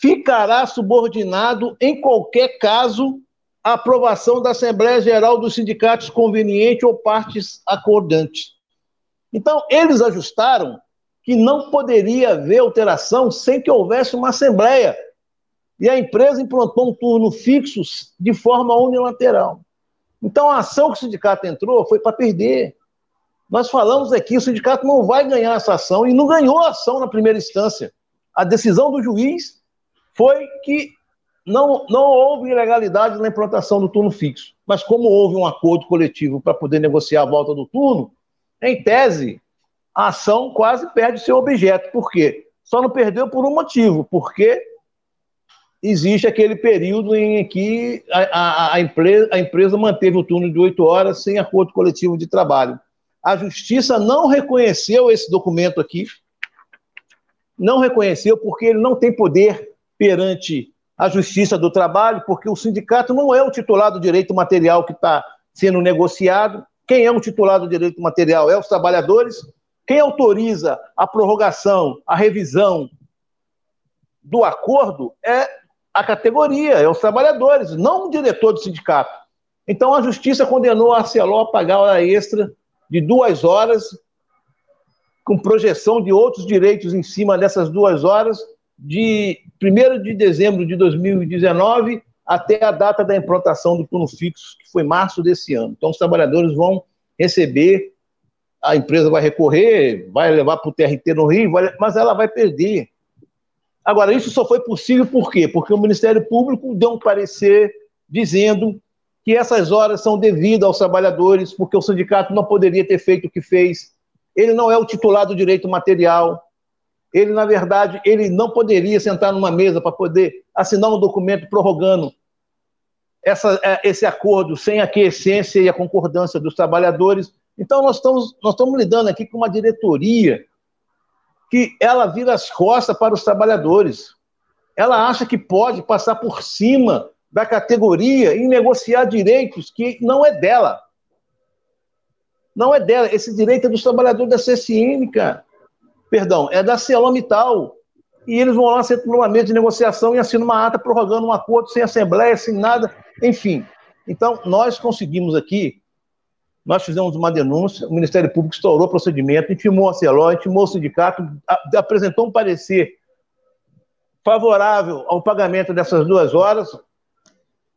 ficará subordinado em qualquer caso a aprovação da Assembleia Geral dos Sindicatos Conveniente ou partes acordantes. Então, eles ajustaram que não poderia haver alteração sem que houvesse uma Assembleia. E a empresa implantou um turno fixo de forma unilateral. Então, a ação que o sindicato entrou foi para perder. Nós falamos aqui, o sindicato não vai ganhar essa ação, e não ganhou a ação na primeira instância. A decisão do juiz foi que Não, não houve ilegalidade na implantação do turno fixo, mas como houve um acordo coletivo para poder negociar a volta do turno, em tese, a ação quase perde seu objeto. Por quê? Só não perdeu por um motivo, porque existe aquele período em que a, a, a, empresa, a empresa manteve o turno de oito horas sem acordo coletivo de trabalho. A justiça não reconheceu esse documento aqui, não reconheceu porque ele não tem poder perante a Justiça do Trabalho, porque o sindicato não é o titular do direito material que está sendo negociado. Quem é o titular do direito material é os trabalhadores. Quem autoriza a prorrogação, a revisão do acordo é a categoria, é os trabalhadores, não o diretor do sindicato. Então, a Justiça condenou a Arcelor a pagar hora extra de duas horas, com projeção de outros direitos em cima dessas duas horas, de primeiro de dezembro de dois mil e dezenove até a data da implantação do turno fixo, que foi março desse ano. Então, os trabalhadores vão receber, a empresa vai recorrer, vai levar para o T R T no Rio, vai, mas ela vai perder. Agora, isso só foi possível por quê? Porque o Ministério Público deu um parecer dizendo que essas horas são devidas aos trabalhadores, porque o sindicato não poderia ter feito o que fez. Ele não é o titular do direito material. Ele, na verdade, ele não poderia sentar numa mesa para poder assinar um documento prorrogando essa, esse acordo sem a quiescência e a concordância dos trabalhadores. Então, nós estamos, nós estamos lidando aqui com uma diretoria que ela vira as costas para os trabalhadores. Ela acha que pode passar por cima da categoria e negociar direitos que não é dela. Não é dela. Esse direito é dos trabalhadores da C S N, cara. Perdão, é da Arcelor Metal. E eles vão lá, sentam numa mesa de negociação e assinam uma ata prorrogando um acordo sem assembleia, sem nada, enfim. Então, nós conseguimos aqui, nós fizemos uma denúncia, o Ministério Público estourou o procedimento, intimou a Arcelor, intimou o sindicato, apresentou um parecer favorável ao pagamento dessas duas horas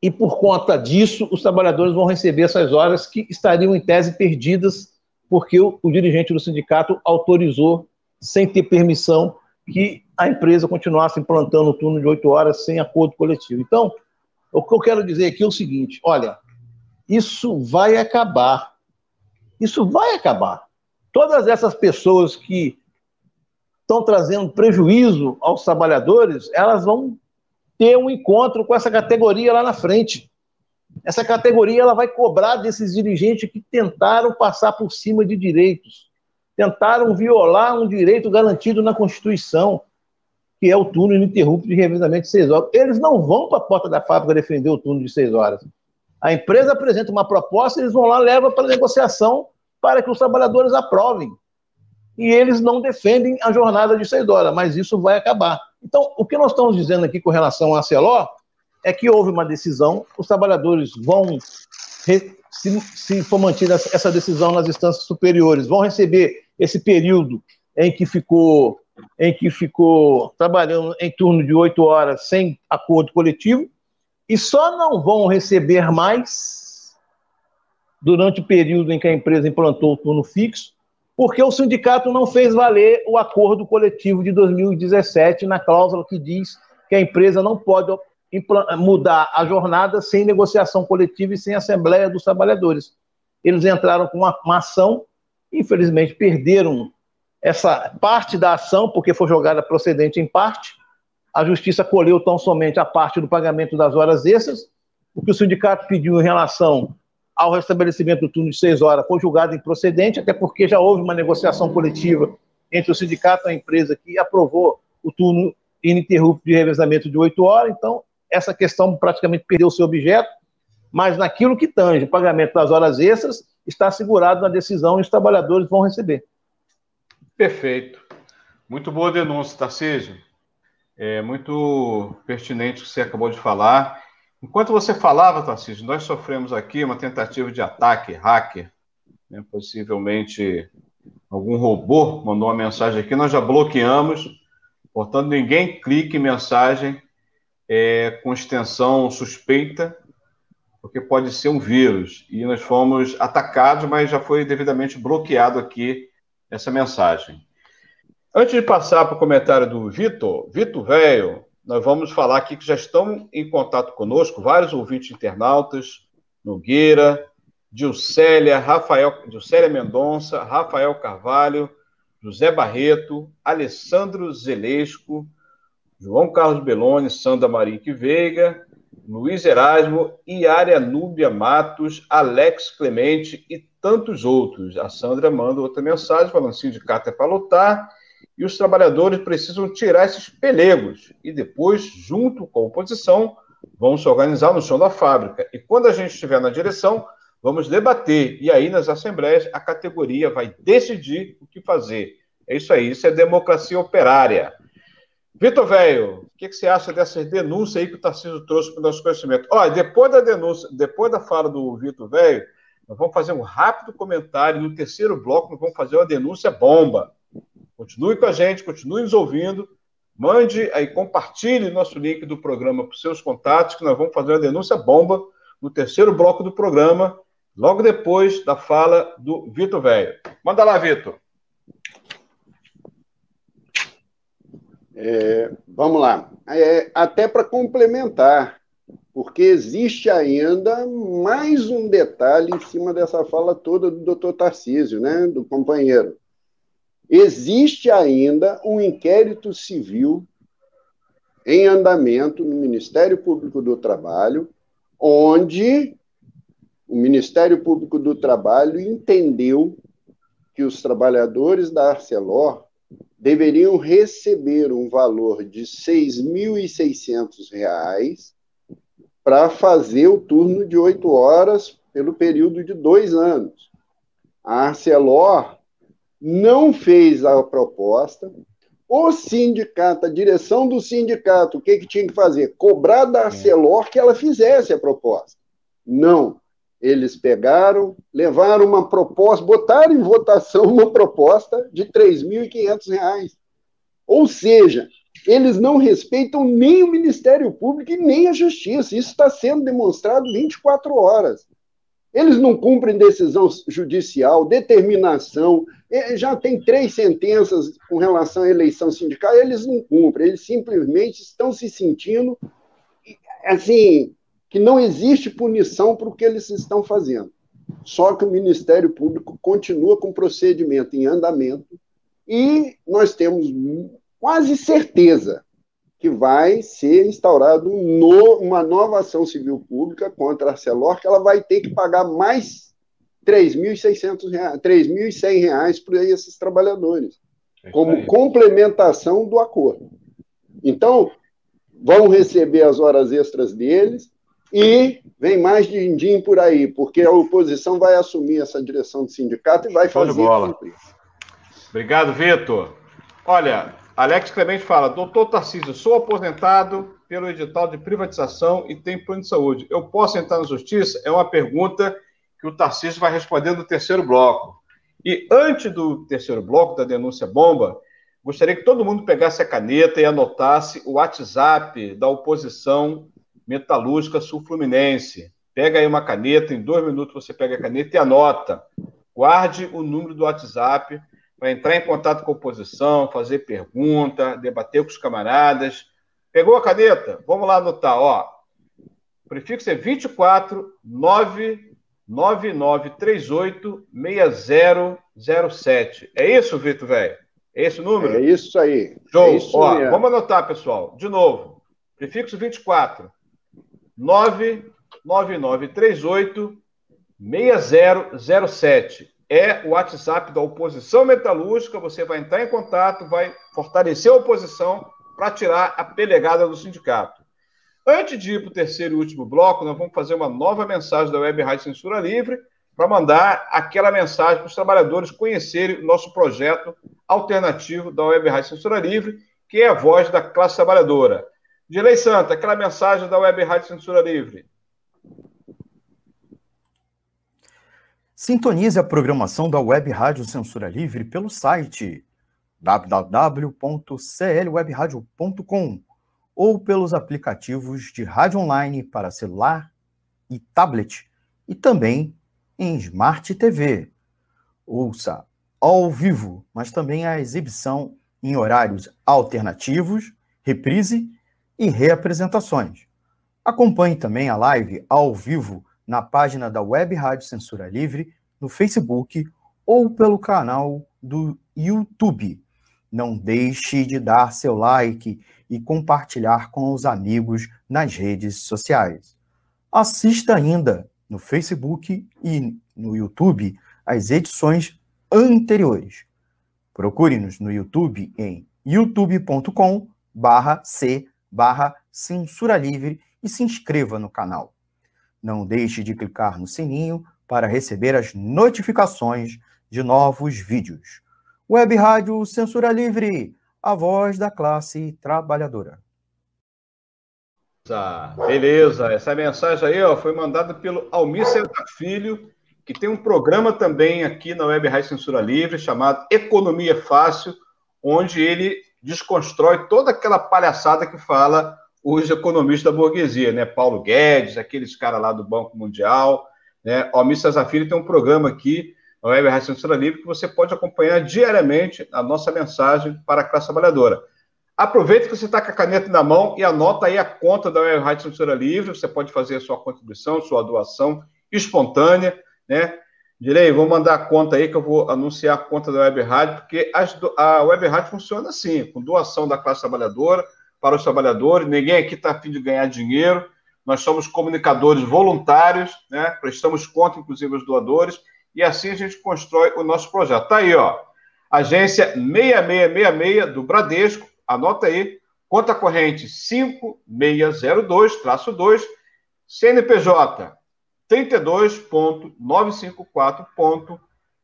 e, por conta disso, os trabalhadores vão receber essas horas que estariam, em tese, perdidas porque o, o dirigente do sindicato autorizou, sem ter permissão, que a empresa continuasse implantando o turno de oito horas sem acordo coletivo. Então, o que eu quero dizer aqui é o seguinte, olha, isso vai acabar. Isso vai acabar. Todas essas pessoas que estão trazendo prejuízo aos trabalhadores, elas vão ter um encontro com essa categoria lá na frente. Essa categoria ela vai cobrar desses dirigentes que tentaram passar por cima de direitos. Tentaram violar um direito garantido na Constituição, que é o turno ininterrupto de revezamento de seis horas. Eles não vão para a porta da fábrica defender o turno de seis horas. A empresa apresenta uma proposta, eles vão lá, levam para a negociação para que os trabalhadores aprovem. E eles não defendem a jornada de seis horas, mas isso vai acabar. Então, o que nós estamos dizendo aqui com relação à Arcelor é que houve uma decisão, os trabalhadores vão... Re... Se, se for mantida essa decisão nas instâncias superiores, vão receber esse período em que ficou, em que ficou trabalhando em turno de oito horas sem acordo coletivo, e só não vão receber mais durante o período em que a empresa implantou o turno fixo, porque o sindicato não fez valer o acordo coletivo de dois mil e dezessete na cláusula que diz que a empresa não pode mudar a jornada sem negociação coletiva e sem assembleia dos trabalhadores. Eles entraram com uma, uma ação, infelizmente perderam essa parte da ação, porque foi jogada procedente em parte, a justiça colheu tão somente a parte do pagamento das horas extras, o que o sindicato pediu em relação ao restabelecimento do turno de seis horas foi julgado improcedente, até porque já houve uma negociação coletiva entre o sindicato e a empresa que aprovou o turno ininterrupto de revezamento de oito horas, então essa questão praticamente perdeu o seu objeto, mas naquilo que tange o pagamento das horas extras, está assegurado na decisão e os trabalhadores vão receber. Perfeito. Muito boa denúncia, Tarcísio. É muito pertinente o que você acabou de falar. Enquanto você falava, Tarcísio, nós sofremos aqui uma tentativa de ataque, hacker, né? Possivelmente algum robô mandou uma mensagem aqui, nós já bloqueamos, portanto, ninguém clique em mensagem É, com extensão suspeita, porque pode ser um vírus. E nós fomos atacados, mas já foi devidamente bloqueado aqui essa mensagem. Antes de passar para o comentário do Vitor, Vitor Velho, nós vamos falar aqui que já estão em contato conosco vários ouvintes internautas, Nogueira, Dilselha, Rafael, Dilselha Mendonça, Rafael Carvalho, José Barreto, Alessandro Zelesco, João Carlos Beloni, Sandra Marinque Veiga, Luiz Erasmo, Iária Núbia Matos, Alex Clemente e tantos outros. A Sandra manda outra mensagem falando que o sindicato é para lutar e os trabalhadores precisam tirar esses pelegos e depois, junto com a oposição, vamos se organizar no chão da fábrica. E quando a gente estiver na direção, vamos debater. E aí, nas assembleias, a categoria vai decidir o que fazer. É isso aí, isso é democracia operária. Vitor Velho, o que, que você acha dessas denúncias aí que o Tarcísio trouxe para o nosso conhecimento? Olha, depois da denúncia, depois da fala do Vitor Velho, nós vamos fazer um rápido comentário. No terceiro bloco, nós vamos fazer uma denúncia bomba. Continue com a gente, continue nos ouvindo. Mande aí, compartilhe nosso link do programa para os seus contatos, que nós vamos fazer uma denúncia bomba no terceiro bloco do programa, logo depois da fala do Vitor Velho. Manda lá, Vitor. É, vamos lá, é, até para complementar, porque existe ainda mais um detalhe em cima dessa fala toda do doutor Tarcísio, né, do companheiro. Existe ainda um inquérito civil em andamento no Ministério Público do Trabalho onde o Ministério Público do Trabalho entendeu que os trabalhadores da Arcelor deveriam receber um valor de seis mil e seiscentos reais para fazer o turno de oito horas pelo período de dois anos. A Arcelor não fez a proposta. O sindicato, a direção do sindicato, o que, que tinha que fazer? Cobrar da Arcelor que ela fizesse a proposta. Não. Eles pegaram, levaram uma proposta, botaram em votação uma proposta de três mil e quinhentos reais. Ou seja, eles não respeitam nem o Ministério Público e nem a Justiça. Isso está sendo demonstrado vinte e quatro horas. Eles não cumprem decisão judicial, determinação. Já tem três sentenças com relação à eleição sindical, eles não cumprem. Eles simplesmente estão se sentindo, assim, que não existe punição para o que eles estão fazendo. Só que o Ministério Público continua com o procedimento em andamento e nós temos quase certeza que vai ser instaurada no, uma nova ação civil pública contra a Arcelor, que ela vai ter que pagar mais três mil e cem reais para esses trabalhadores, como complementação do acordo. Então, vão receber as horas extras deles e vem mais din-din por aí, porque a oposição vai assumir essa direção do sindicato e vai fazer cumprir. Obrigado, Vitor. Olha, Alex Clemente fala: doutor Tarcísio, sou aposentado pelo edital de privatização e tenho plano de saúde. Eu posso entrar na justiça? É uma pergunta que o Tarcísio vai responder no terceiro bloco. E antes do terceiro bloco, da denúncia bomba, gostaria que todo mundo pegasse a caneta e anotasse o WhatsApp da Oposição Metalúrgica Sul Fluminense. Pega aí uma caneta, em dois minutos você pega a caneta e anota. Guarde o número do WhatsApp para entrar em contato com a oposição, fazer pergunta, debater com os camaradas. Pegou a caneta? Vamos lá anotar, ó. O prefixo é vinte e quatro, nove nove nove três oito, seis zero zero sete. É isso, Vitor, velho? É esse o número? É isso aí. Show. É isso, ó, vamos anotar, pessoal. De novo. Prefixo vinte e quatro, nove nove nove três oito, seis zero zero sete. É o WhatsApp da Oposição Metalúrgica, você vai entrar em contato, vai fortalecer a oposição para tirar a pelegada do sindicato. Antes de ir para o terceiro e último bloco, nós vamos fazer uma nova mensagem da Web Rádio Censura Livre para mandar aquela mensagem para os trabalhadores conhecerem o nosso projeto alternativo da Web Rádio Censura Livre, que é a voz da classe trabalhadora. Dirley Santos, aquela mensagem da Web Rádio Censura Livre. Sintonize a programação da Web Rádio Censura Livre pelo site w w w ponto c l web radio ponto com ou pelos aplicativos de rádio online para celular e tablet e também em Smart T V. Ouça ao vivo, mas também a exibição em horários alternativos, reprise e reapresentações. Acompanhe também a live ao vivo na página da Web Rádio Censura Livre, no Facebook ou pelo canal do YouTube. Não deixe de dar seu like e compartilhar com os amigos nas redes sociais. Assista ainda no Facebook e no YouTube as edições anteriores. Procure-nos no YouTube em youtube ponto com barra c barra censura livre e se inscreva no canal. Não deixe de clicar no sininho para receber as notificações de novos vídeos. Web Rádio Censura Livre, a voz da classe trabalhadora. Beleza, essa mensagem aí ó, foi mandada pelo Almir Cesar Filho, que tem um programa também aqui na Web Rádio Censura Livre, chamado Economia Fácil, onde ele desconstrói toda aquela palhaçada que fala os economistas da burguesia, né? Paulo Guedes, aqueles caras lá do Banco Mundial, né? O Almir Cesar Filho tem um programa aqui na Web Rádio Censura Livre que você pode acompanhar diariamente a nossa mensagem para a classe trabalhadora. Aproveita que você está com a caneta na mão e anota aí a conta da Web Rádio Censura Livre, você pode fazer a sua contribuição, sua doação espontânea, né? Direi, vou mandar a conta aí que eu vou anunciar a conta da Web Rádio, porque as do... a Web Rádio funciona assim, com doação da classe trabalhadora, para os trabalhadores, ninguém aqui está a fim de ganhar dinheiro, Nós somos comunicadores voluntários, né? Prestamos conta, inclusive, aos doadores, e assim a gente constrói o nosso projeto. Está aí, ó. Agência seis seis seis seis do Bradesco, anota aí, conta corrente cinco seis zero dois traço dois, C N P J trinta e dois ponto novecentos e cinquenta e quatro ponto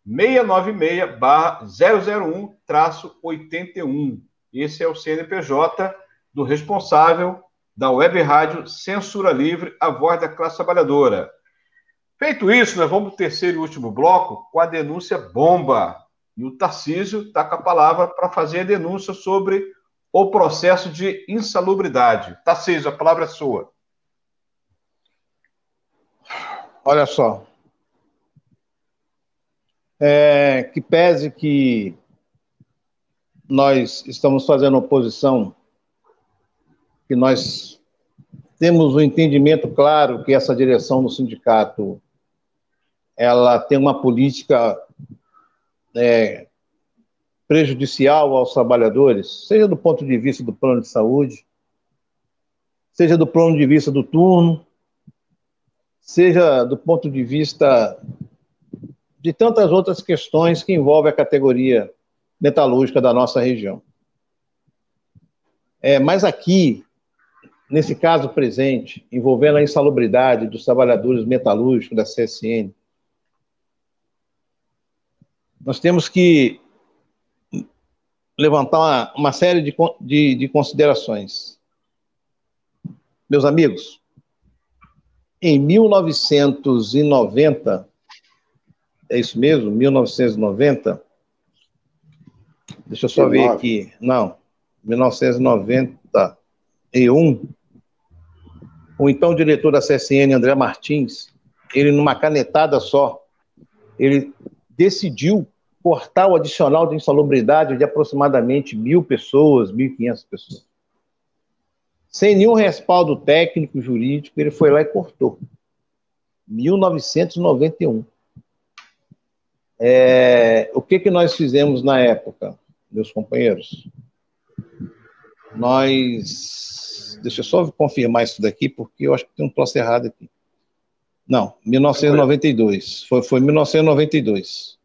seiscentos e noventa e seis barra zero zero um traço oitenta e um. Esse é o C N P J do responsável da Web Rádio Censura Livre, a voz da classe trabalhadora. Feito isso, nós vamos para o terceiro e último bloco com a denúncia bomba. E o Tarcísio está com a palavra para fazer a denúncia sobre o processo de insalubridade. Tarcísio, a palavra é sua. Olha só. É, que pese que nós estamos fazendo oposição, que nós temos um entendimento claro que essa direção do sindicato, ela tem uma política é, prejudicial aos trabalhadores, seja do ponto de vista do plano de saúde, seja do plano de vista do turno, seja do ponto de vista de tantas outras questões que envolvem a categoria metalúrgica da nossa região. É, mas aqui, nesse caso presente, envolvendo a insalubridade dos trabalhadores metalúrgicos da C S N, nós temos que levantar uma, uma série de, de, de considerações. Meus amigos, em mil novecentos e noventa, é isso mesmo, mil novecentos e noventa, deixa eu só ver aqui, não, mil novecentos e noventa e um, o então diretor da C S N, André Martins, ele numa canetada só, ele decidiu cortar o adicional de insalubridade de aproximadamente mil pessoas, mil e quinhentas pessoas. Sem nenhum respaldo técnico, jurídico, ele foi lá e cortou. mil novecentos e noventa e um. É, o que que nós fizemos na época, meus companheiros? Nós... Deixa eu só confirmar isso daqui, porque eu acho que tem um troço errado aqui. Não, mil novecentos e noventa e dois. Foi, foi mil novecentos e noventa e dois.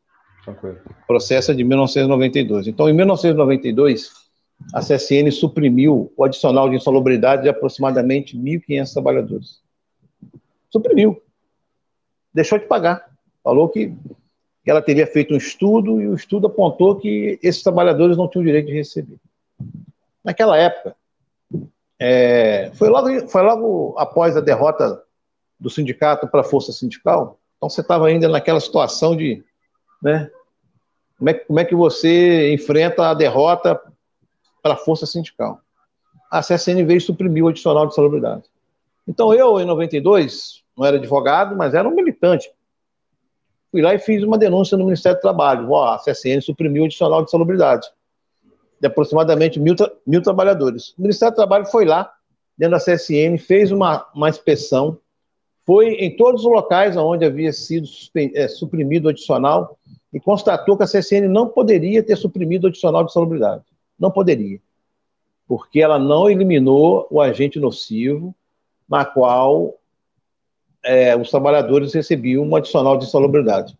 Tranquilo. Processo de mil novecentos e noventa e dois. Então, em mil novecentos e noventa e dois... a C S N suprimiu o adicional de insalubridade de aproximadamente mil e quinhentos trabalhadores. Suprimiu. Deixou de pagar. Falou que ela teria feito um estudo e o estudo apontou que esses trabalhadores não tinham direito de receber. Naquela época, é, foi, logo, foi logo após a derrota do sindicato para a Força Sindical, então você estava ainda naquela situação de... né, como é, como é que você enfrenta a derrota para a Força Sindical. A C S N veio e suprimiu o adicional de insalubridade. Então, eu, em noventa e dois, não era advogado, mas era um militante. Fui lá e fiz uma denúncia no Ministério do Trabalho. Ó, a C S N suprimiu o adicional de insalubridade de aproximadamente mil, tra mil trabalhadores. O Ministério do Trabalho foi lá, dentro da C S N, fez uma, uma inspeção, foi em todos os locais onde havia sido é, suprimido o adicional e constatou que a C S N não poderia ter suprimido o adicional de insalubridade. Não poderia, porque ela não eliminou o agente nocivo na qual é, os trabalhadores recebiam um adicional de insalubridade.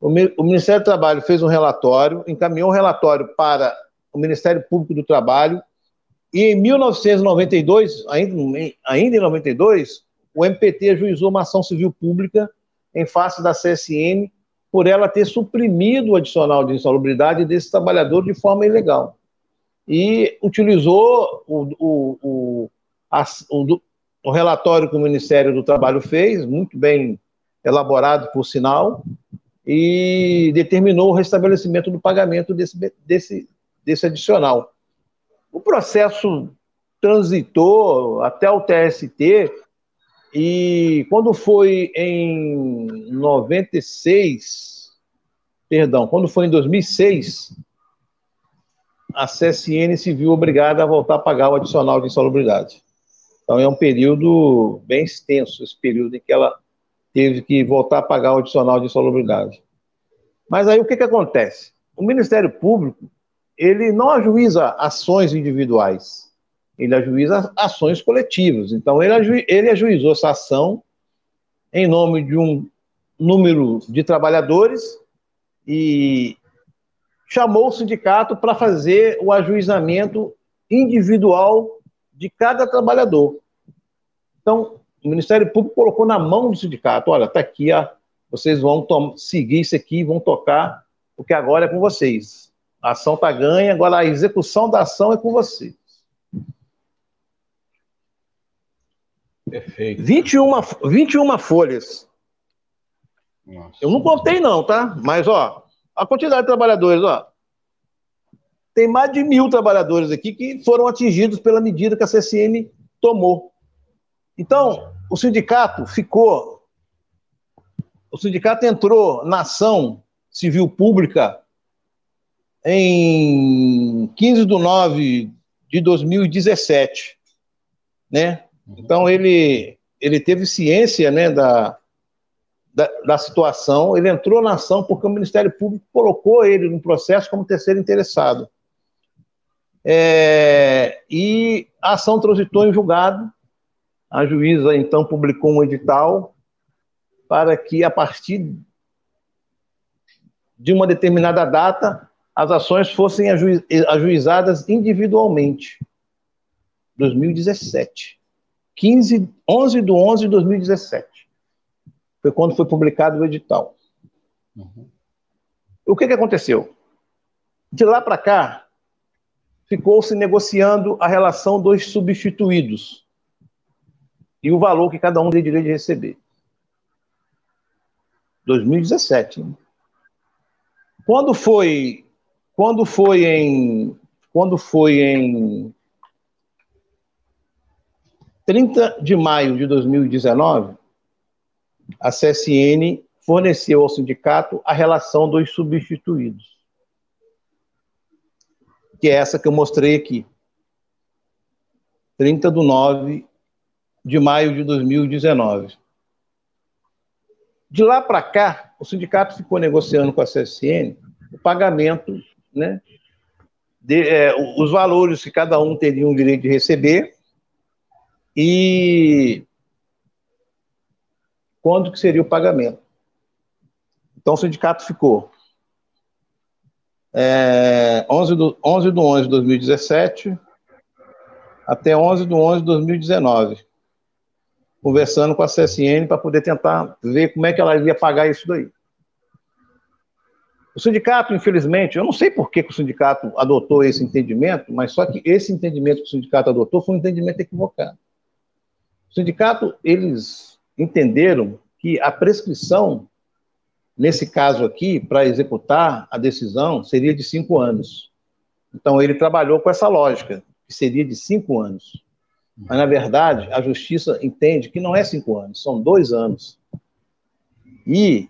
O, o Ministério do Trabalho fez um relatório, encaminhou o relatório para o Ministério Público do Trabalho e em mil novecentos e noventa e dois, ainda, ainda em noventa e dois, o M P T ajuizou uma ação civil pública em face da C S N por ela ter suprimido o adicional de insalubridade desse trabalhador de forma ilegal. E utilizou o, o, o, a, o, o relatório que o Ministério do Trabalho fez, muito bem elaborado, por sinal, e determinou o restabelecimento do pagamento desse, desse, desse adicional. O processo transitou até o T S T, e quando foi em noventa e seis, perdão, quando foi em dois mil e seis... a C S N se viu obrigada a voltar a pagar o adicional de insalubridade. Então, é um período bem extenso, esse período em que ela teve que voltar a pagar o adicional de insalubridade. Mas aí, o que que acontece? O Ministério Público, ele não ajuiza ações individuais. ele ajuiza ações coletivas. Então, ele, aju, ele ajuizou essa ação em nome de um número de trabalhadores e chamou o sindicato para fazer o ajuizamento individual de cada trabalhador. Então, o Ministério Público colocou na mão do sindicato, olha, está aqui, a, vocês vão seguir isso aqui, vão tocar, porque agora é com vocês. A ação está ganha, agora a execução da ação é com vocês. Perfeito. vinte e uma, vinte e uma folhas. Nossa. Eu não contei não, tá? Mas, ó, a quantidade de trabalhadores, ó, tem mais de mil trabalhadores aqui que foram atingidos pela medida que a C S N tomou. Então, o sindicato ficou, o sindicato entrou na ação civil pública em quinze de nove de dois mil e dezessete, né? Então, ele, ele teve ciência, né, da, da, da situação, ele entrou na ação porque o Ministério Público colocou ele no processo como terceiro interessado. É, e a ação transitou em julgado, a juíza, então, publicou um edital para que, a partir de uma determinada data, as ações fossem aju- ajuizadas individualmente. dois mil e dezessete. quinze, onze de onze de dois mil e dezessete. Foi quando foi publicado o edital. Uhum. O que que aconteceu? De lá para cá, ficou-se negociando a relação dos substituídos e o valor que cada um tem direito de receber. dois mil e dezessete. Né? Quando foi... Quando foi em... Quando foi em... trinta de maio de dois mil e dezenove, a C S N forneceu ao sindicato a relação dos substituídos, que é essa que eu mostrei aqui, trinta de maio de dois mil e dezenove. De lá para cá, o sindicato ficou negociando com a C S N o pagamento, né, de, é, os valores que cada um teria o direito de receber. E quando que seria o pagamento? Então, o sindicato ficou é, onze de onze de dois mil e dezessete até onze de onze de dois mil e dezenove, conversando com a C S N para poder tentar ver como é que ela ia pagar isso daí. O sindicato, infelizmente, eu não sei por que o sindicato adotou esse entendimento, mas só que esse entendimento que o sindicato adotou foi um entendimento equivocado. O sindicato, eles entenderam que a prescrição, nesse caso aqui, para executar a decisão, seria de cinco anos. Então, ele trabalhou com essa lógica, que seria de cinco anos. Mas, na verdade, a justiça entende que não é cinco anos, são dois anos. E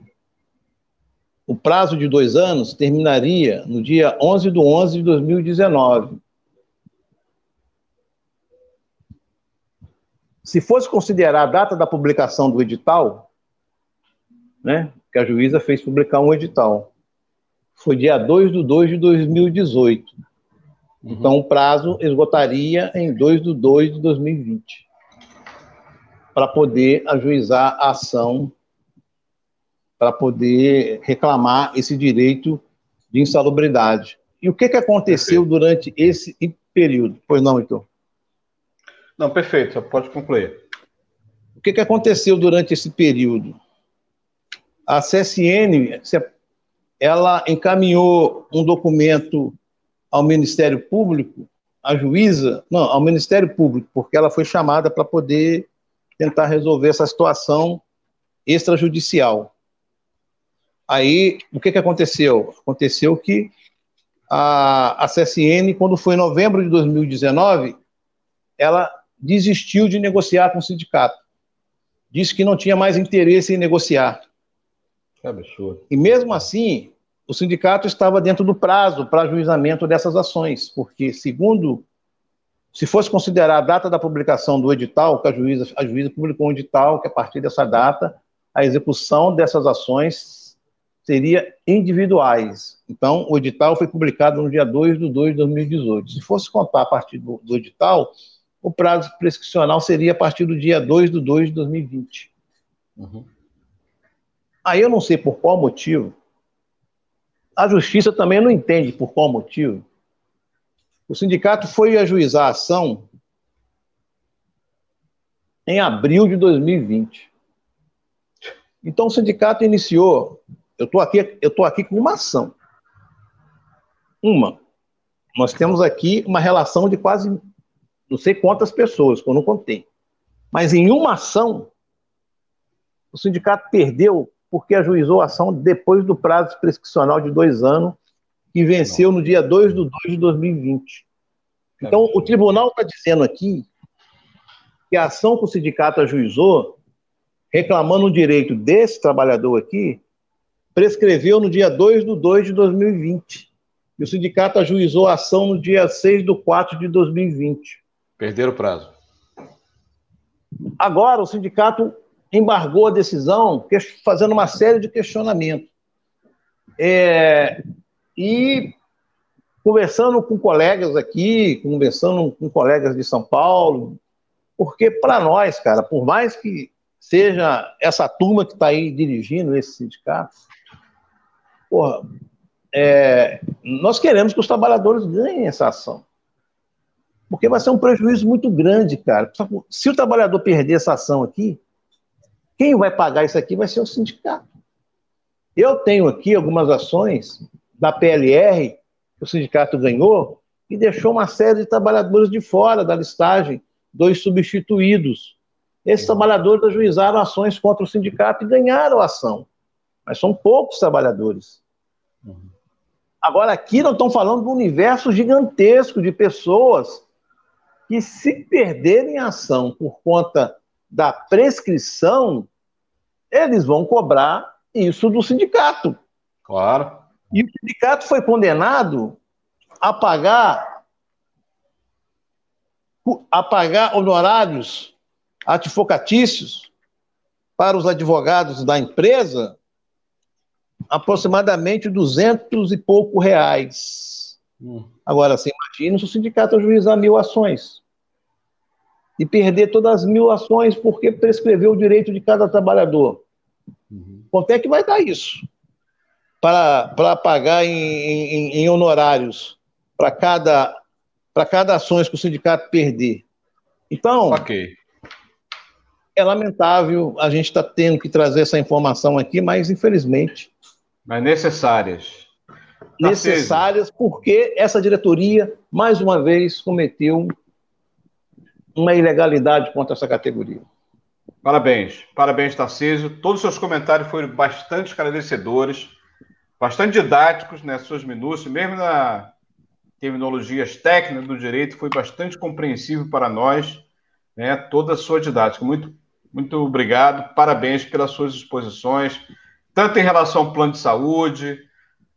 o prazo de dois anos terminaria no dia onze de onze de dois mil e dezenove. Se fosse considerar a data da publicação do edital, né, que a juíza fez publicar um edital, foi dia dois de dois de dois mil e dezoito. Uhum. Então, o prazo esgotaria em dois de dois de dois mil e vinte, para poder ajuizar a ação, para poder reclamar esse direito de insalubridade. E o que que aconteceu durante esse período? Pois não, Heitor? Não, perfeito, só pode concluir. O que que aconteceu durante esse período? A C S N, ela encaminhou um documento ao Ministério Público, a juíza, não, ao Ministério Público, porque ela foi chamada para poder tentar resolver essa situação extrajudicial. Aí, o que que aconteceu? Aconteceu que a, a C S N, quando foi em novembro de dois mil e dezenove, ela desistiu de negociar com o sindicato. Disse que não tinha mais interesse em negociar. Que absurdo. E mesmo assim, o sindicato estava dentro do prazo para ajuizamento dessas ações, porque, segundo, se fosse considerar a data da publicação do edital, que a juíza, a juíza publicou um edital, que a partir dessa data, a execução dessas ações seria individuais. Então, o edital foi publicado no dia dois de dois de dois mil e dezoito. Se fosse contar a partir do, do edital, o prazo prescricional seria a partir do dia dois de dois de dois mil e vinte. Uhum. Aí eu não sei por qual motivo, a justiça também não entende por qual motivo, o sindicato foi ajuizar a ação em abril de dois mil e vinte. Então o sindicato iniciou, eu estou aqui, eu estou aqui com uma ação. Uma, nós temos aqui uma relação de quase, não sei quantas pessoas, que eu não contei, mas em uma ação, o sindicato perdeu porque ajuizou a ação depois do prazo prescricional de dois anos, que venceu no dia dois de dois de dois mil e vinte. Então, o tribunal está dizendo aqui que a ação que o sindicato ajuizou, reclamando o direito desse trabalhador aqui, prescreveu no dia dois de dois de dois mil e vinte. E o sindicato ajuizou a ação no dia seis de quatro de dois mil e vinte. Perderam o prazo. Agora, o sindicato embargou a decisão, fazendo uma série de questionamentos. É, e conversando com colegas aqui, conversando com colegas de São Paulo, porque para nós, cara, por mais que seja essa turma que está aí dirigindo esse sindicato, porra, é, nós queremos que os trabalhadores ganhem essa ação. Porque vai ser um prejuízo muito grande, cara. Se o trabalhador perder essa ação aqui, quem vai pagar isso aqui vai ser o sindicato. Eu tenho aqui algumas ações da P L R que o sindicato ganhou e deixou uma série de trabalhadores de fora da listagem, dois substituídos. Esses trabalhadores ajuizaram ações contra o sindicato e ganharam a ação. Mas são poucos trabalhadores. Agora, aqui nós estamos falando de um universo gigantesco de pessoas que, se perderem a ação por conta da prescrição, eles vão cobrar isso do sindicato. Claro. E o sindicato foi condenado a pagar, a pagar honorários advocatícios para os advogados da empresa, aproximadamente duzentos e pouco reais. Hum. Agora, você imagina se o sindicato ajuizar mil ações e perder todas as mil ações porque prescreveu o direito de cada trabalhador. Uhum. Quanto é que vai dar isso? Para, para pagar em, em, em honorários para cada, para cada ações que o sindicato perder. Então, okay. É lamentável, a gente está tendo que trazer essa informação aqui, mas infelizmente... Mas necessárias. Necessárias, porque essa diretoria, mais uma vez, cometeu uma ilegalidade contra essa categoria. Parabéns, parabéns, Tarcísio. Todos os seus comentários foram bastante esclarecedores, bastante didáticos, né, suas minúcias, mesmo na terminologias técnicas do direito, foi bastante compreensível para nós, né, toda a sua didática. Muito, muito obrigado, parabéns pelas suas exposições, tanto em relação ao plano de saúde,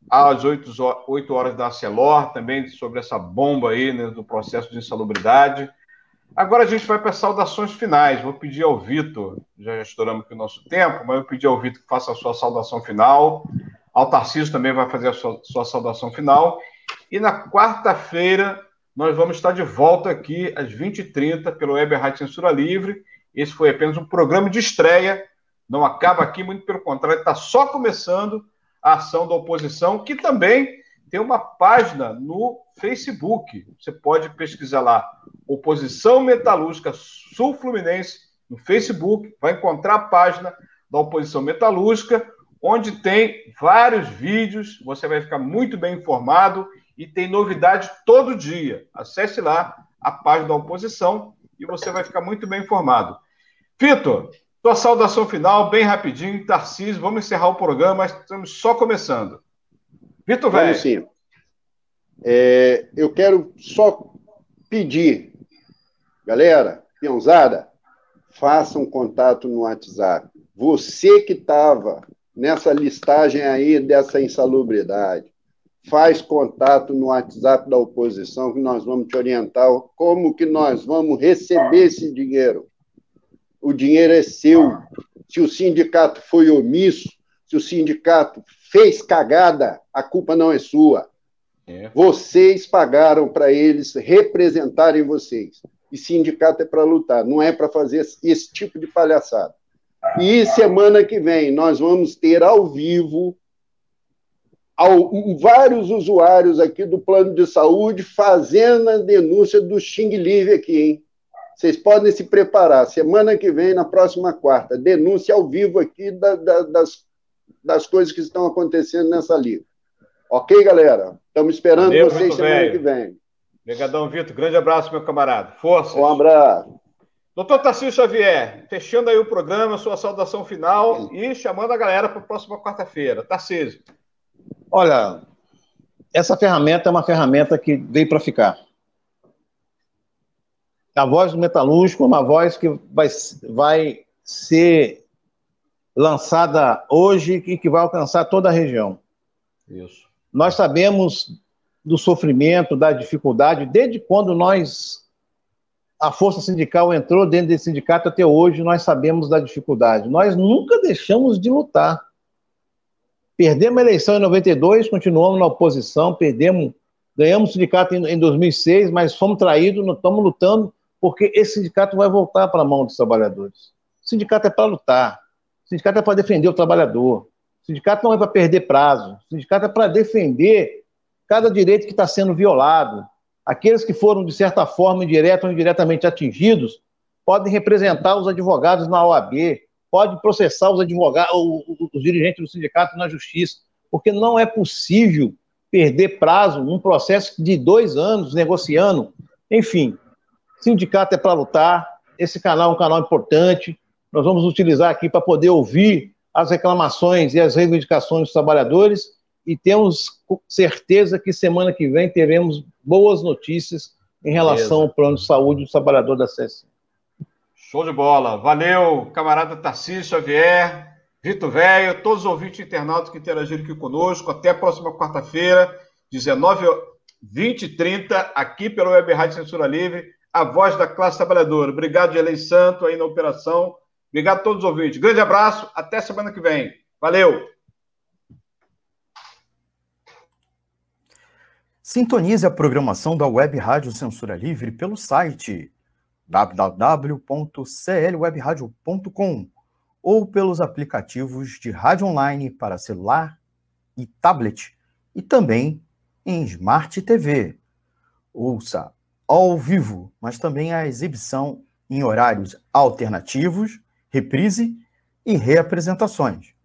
às oito horas da Arcelor, também sobre essa bomba aí, né, do processo de insalubridade. Agora a gente vai para as saudações finais. Vou pedir ao Vitor, já estouramos aqui o nosso tempo, mas eu pedi ao Vitor que faça a sua saudação final. Ao Tarcísio também vai fazer a sua, sua saudação final. E na quarta-feira nós vamos estar de volta aqui às vinte e trinta pelo Web Rádio Censura Livre. Esse foi apenas um programa de estreia. Não acaba aqui, muito pelo contrário, está só começando a ação da oposição, que também tem uma página no Facebook. Você pode pesquisar lá, Oposição Metalúrgica Sul Fluminense, no Facebook, vai encontrar a página da Oposição Metalúrgica, onde tem vários vídeos, você vai ficar muito bem informado e tem novidade todo dia. Acesse lá a página da Oposição e você vai ficar muito bem informado. Vitor, tua saudação final, bem rapidinho, Tarcísio, vamos encerrar o programa, mas estamos só começando. Vitor, velho. Sim. É, eu quero só pedir, galera, peãozada, faça um contato no WhatsApp. Você que estava nessa listagem aí dessa insalubridade, faz contato no WhatsApp da oposição, que nós vamos te orientar como que nós vamos receber esse dinheiro. O dinheiro é seu. Se o sindicato foi omisso, se o sindicato fez cagada, a culpa não é sua. É. Vocês pagaram para eles representarem vocês. e sindicato é para lutar, não é para fazer esse tipo de palhaçada. E semana que vem nós vamos ter ao vivo ao, vários usuários aqui do plano de saúde fazendo a denúncia do Xing Livre aqui, hein? Vocês podem se preparar. Semana que vem, na próxima quarta, denúncia ao vivo aqui da, da, das, das coisas que estão acontecendo nessa liga. Ok, galera? Estamos esperando Valeu, vocês semana velho. que vem. Obrigadão, Vitor. Grande abraço, meu camarada. Força. Um abraço. Doutor Tarcísio Xavier, fechando aí o programa, sua saudação final e chamando a galera para a próxima quarta-feira. Tarcísio. Olha, essa ferramenta é uma ferramenta que veio para ficar. A voz do metalúrgico é uma voz que vai, vai ser lançada hoje e que vai alcançar toda a região. Isso. Nós sabemos do sofrimento, da dificuldade, desde quando nós, a Força Sindical entrou dentro desse sindicato até hoje, nós sabemos da dificuldade. Nós nunca deixamos de lutar. Perdemos a eleição em noventa e dois, continuamos na oposição, perdemos, ganhamos o sindicato em, em dois mil e seis, mas fomos traídos, não estamos lutando, porque esse sindicato vai voltar para a mão dos trabalhadores. O sindicato é para lutar. O sindicato é para defender o trabalhador. O sindicato não é para perder prazo. O sindicato é para defender cada direito que está sendo violado. Aqueles que foram, de certa forma, indireta ou indiretamente atingidos, podem representar os advogados na O A B, podem processar os advogados, os dirigentes do sindicato na justiça, porque não é possível perder prazo num processo de dois anos negociando. Enfim, sindicato é para lutar, esse canal é um canal importante, nós vamos utilizar aqui para poder ouvir as reclamações e as reivindicações dos trabalhadores e temos certeza que semana que vem teremos boas notícias em relação Beleza. ao plano de saúde do trabalhador da C S N. Show de bola. Valeu, camarada Tarcísio Xavier, Vitor Velho, todos os ouvintes e internautas que interagiram aqui conosco. Até a próxima quarta-feira, dezenove horas, vinte e trinta, aqui pela Web Rádio Censura Livre, a voz da classe trabalhadora. Obrigado, Dirley Santos, aí na operação. Obrigado a todos os ouvintes. Grande abraço, até semana que vem. Valeu! Sintonize a programação da Web Rádio Censura Livre pelo site w w w ponto c l web radio ponto com ou pelos aplicativos de rádio online para celular e tablet, e também em Smart T V. Ouça ao vivo, mas também a exibição em horários alternativos, reprise e reapresentações.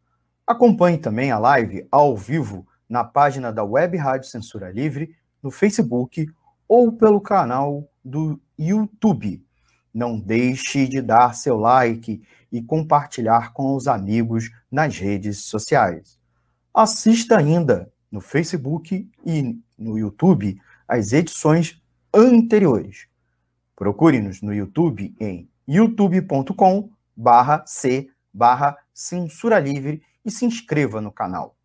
Acompanhe também a live ao vivo na página da Web Rádio Censura Livre, no Facebook ou pelo canal do YouTube. Não deixe de dar seu like e compartilhar com os amigos nas redes sociais. Assista ainda no Facebook e no YouTube as edições anteriores. Procure-nos no YouTube em youtube ponto com barra c barra censura livre e se inscreva no canal.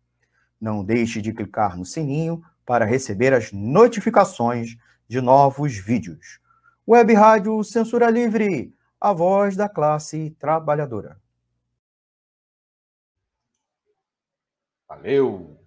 Não deixe de clicar no sininho para receber as notificações de novos vídeos. Web Rádio Censura Livre, a voz da classe trabalhadora. Valeu!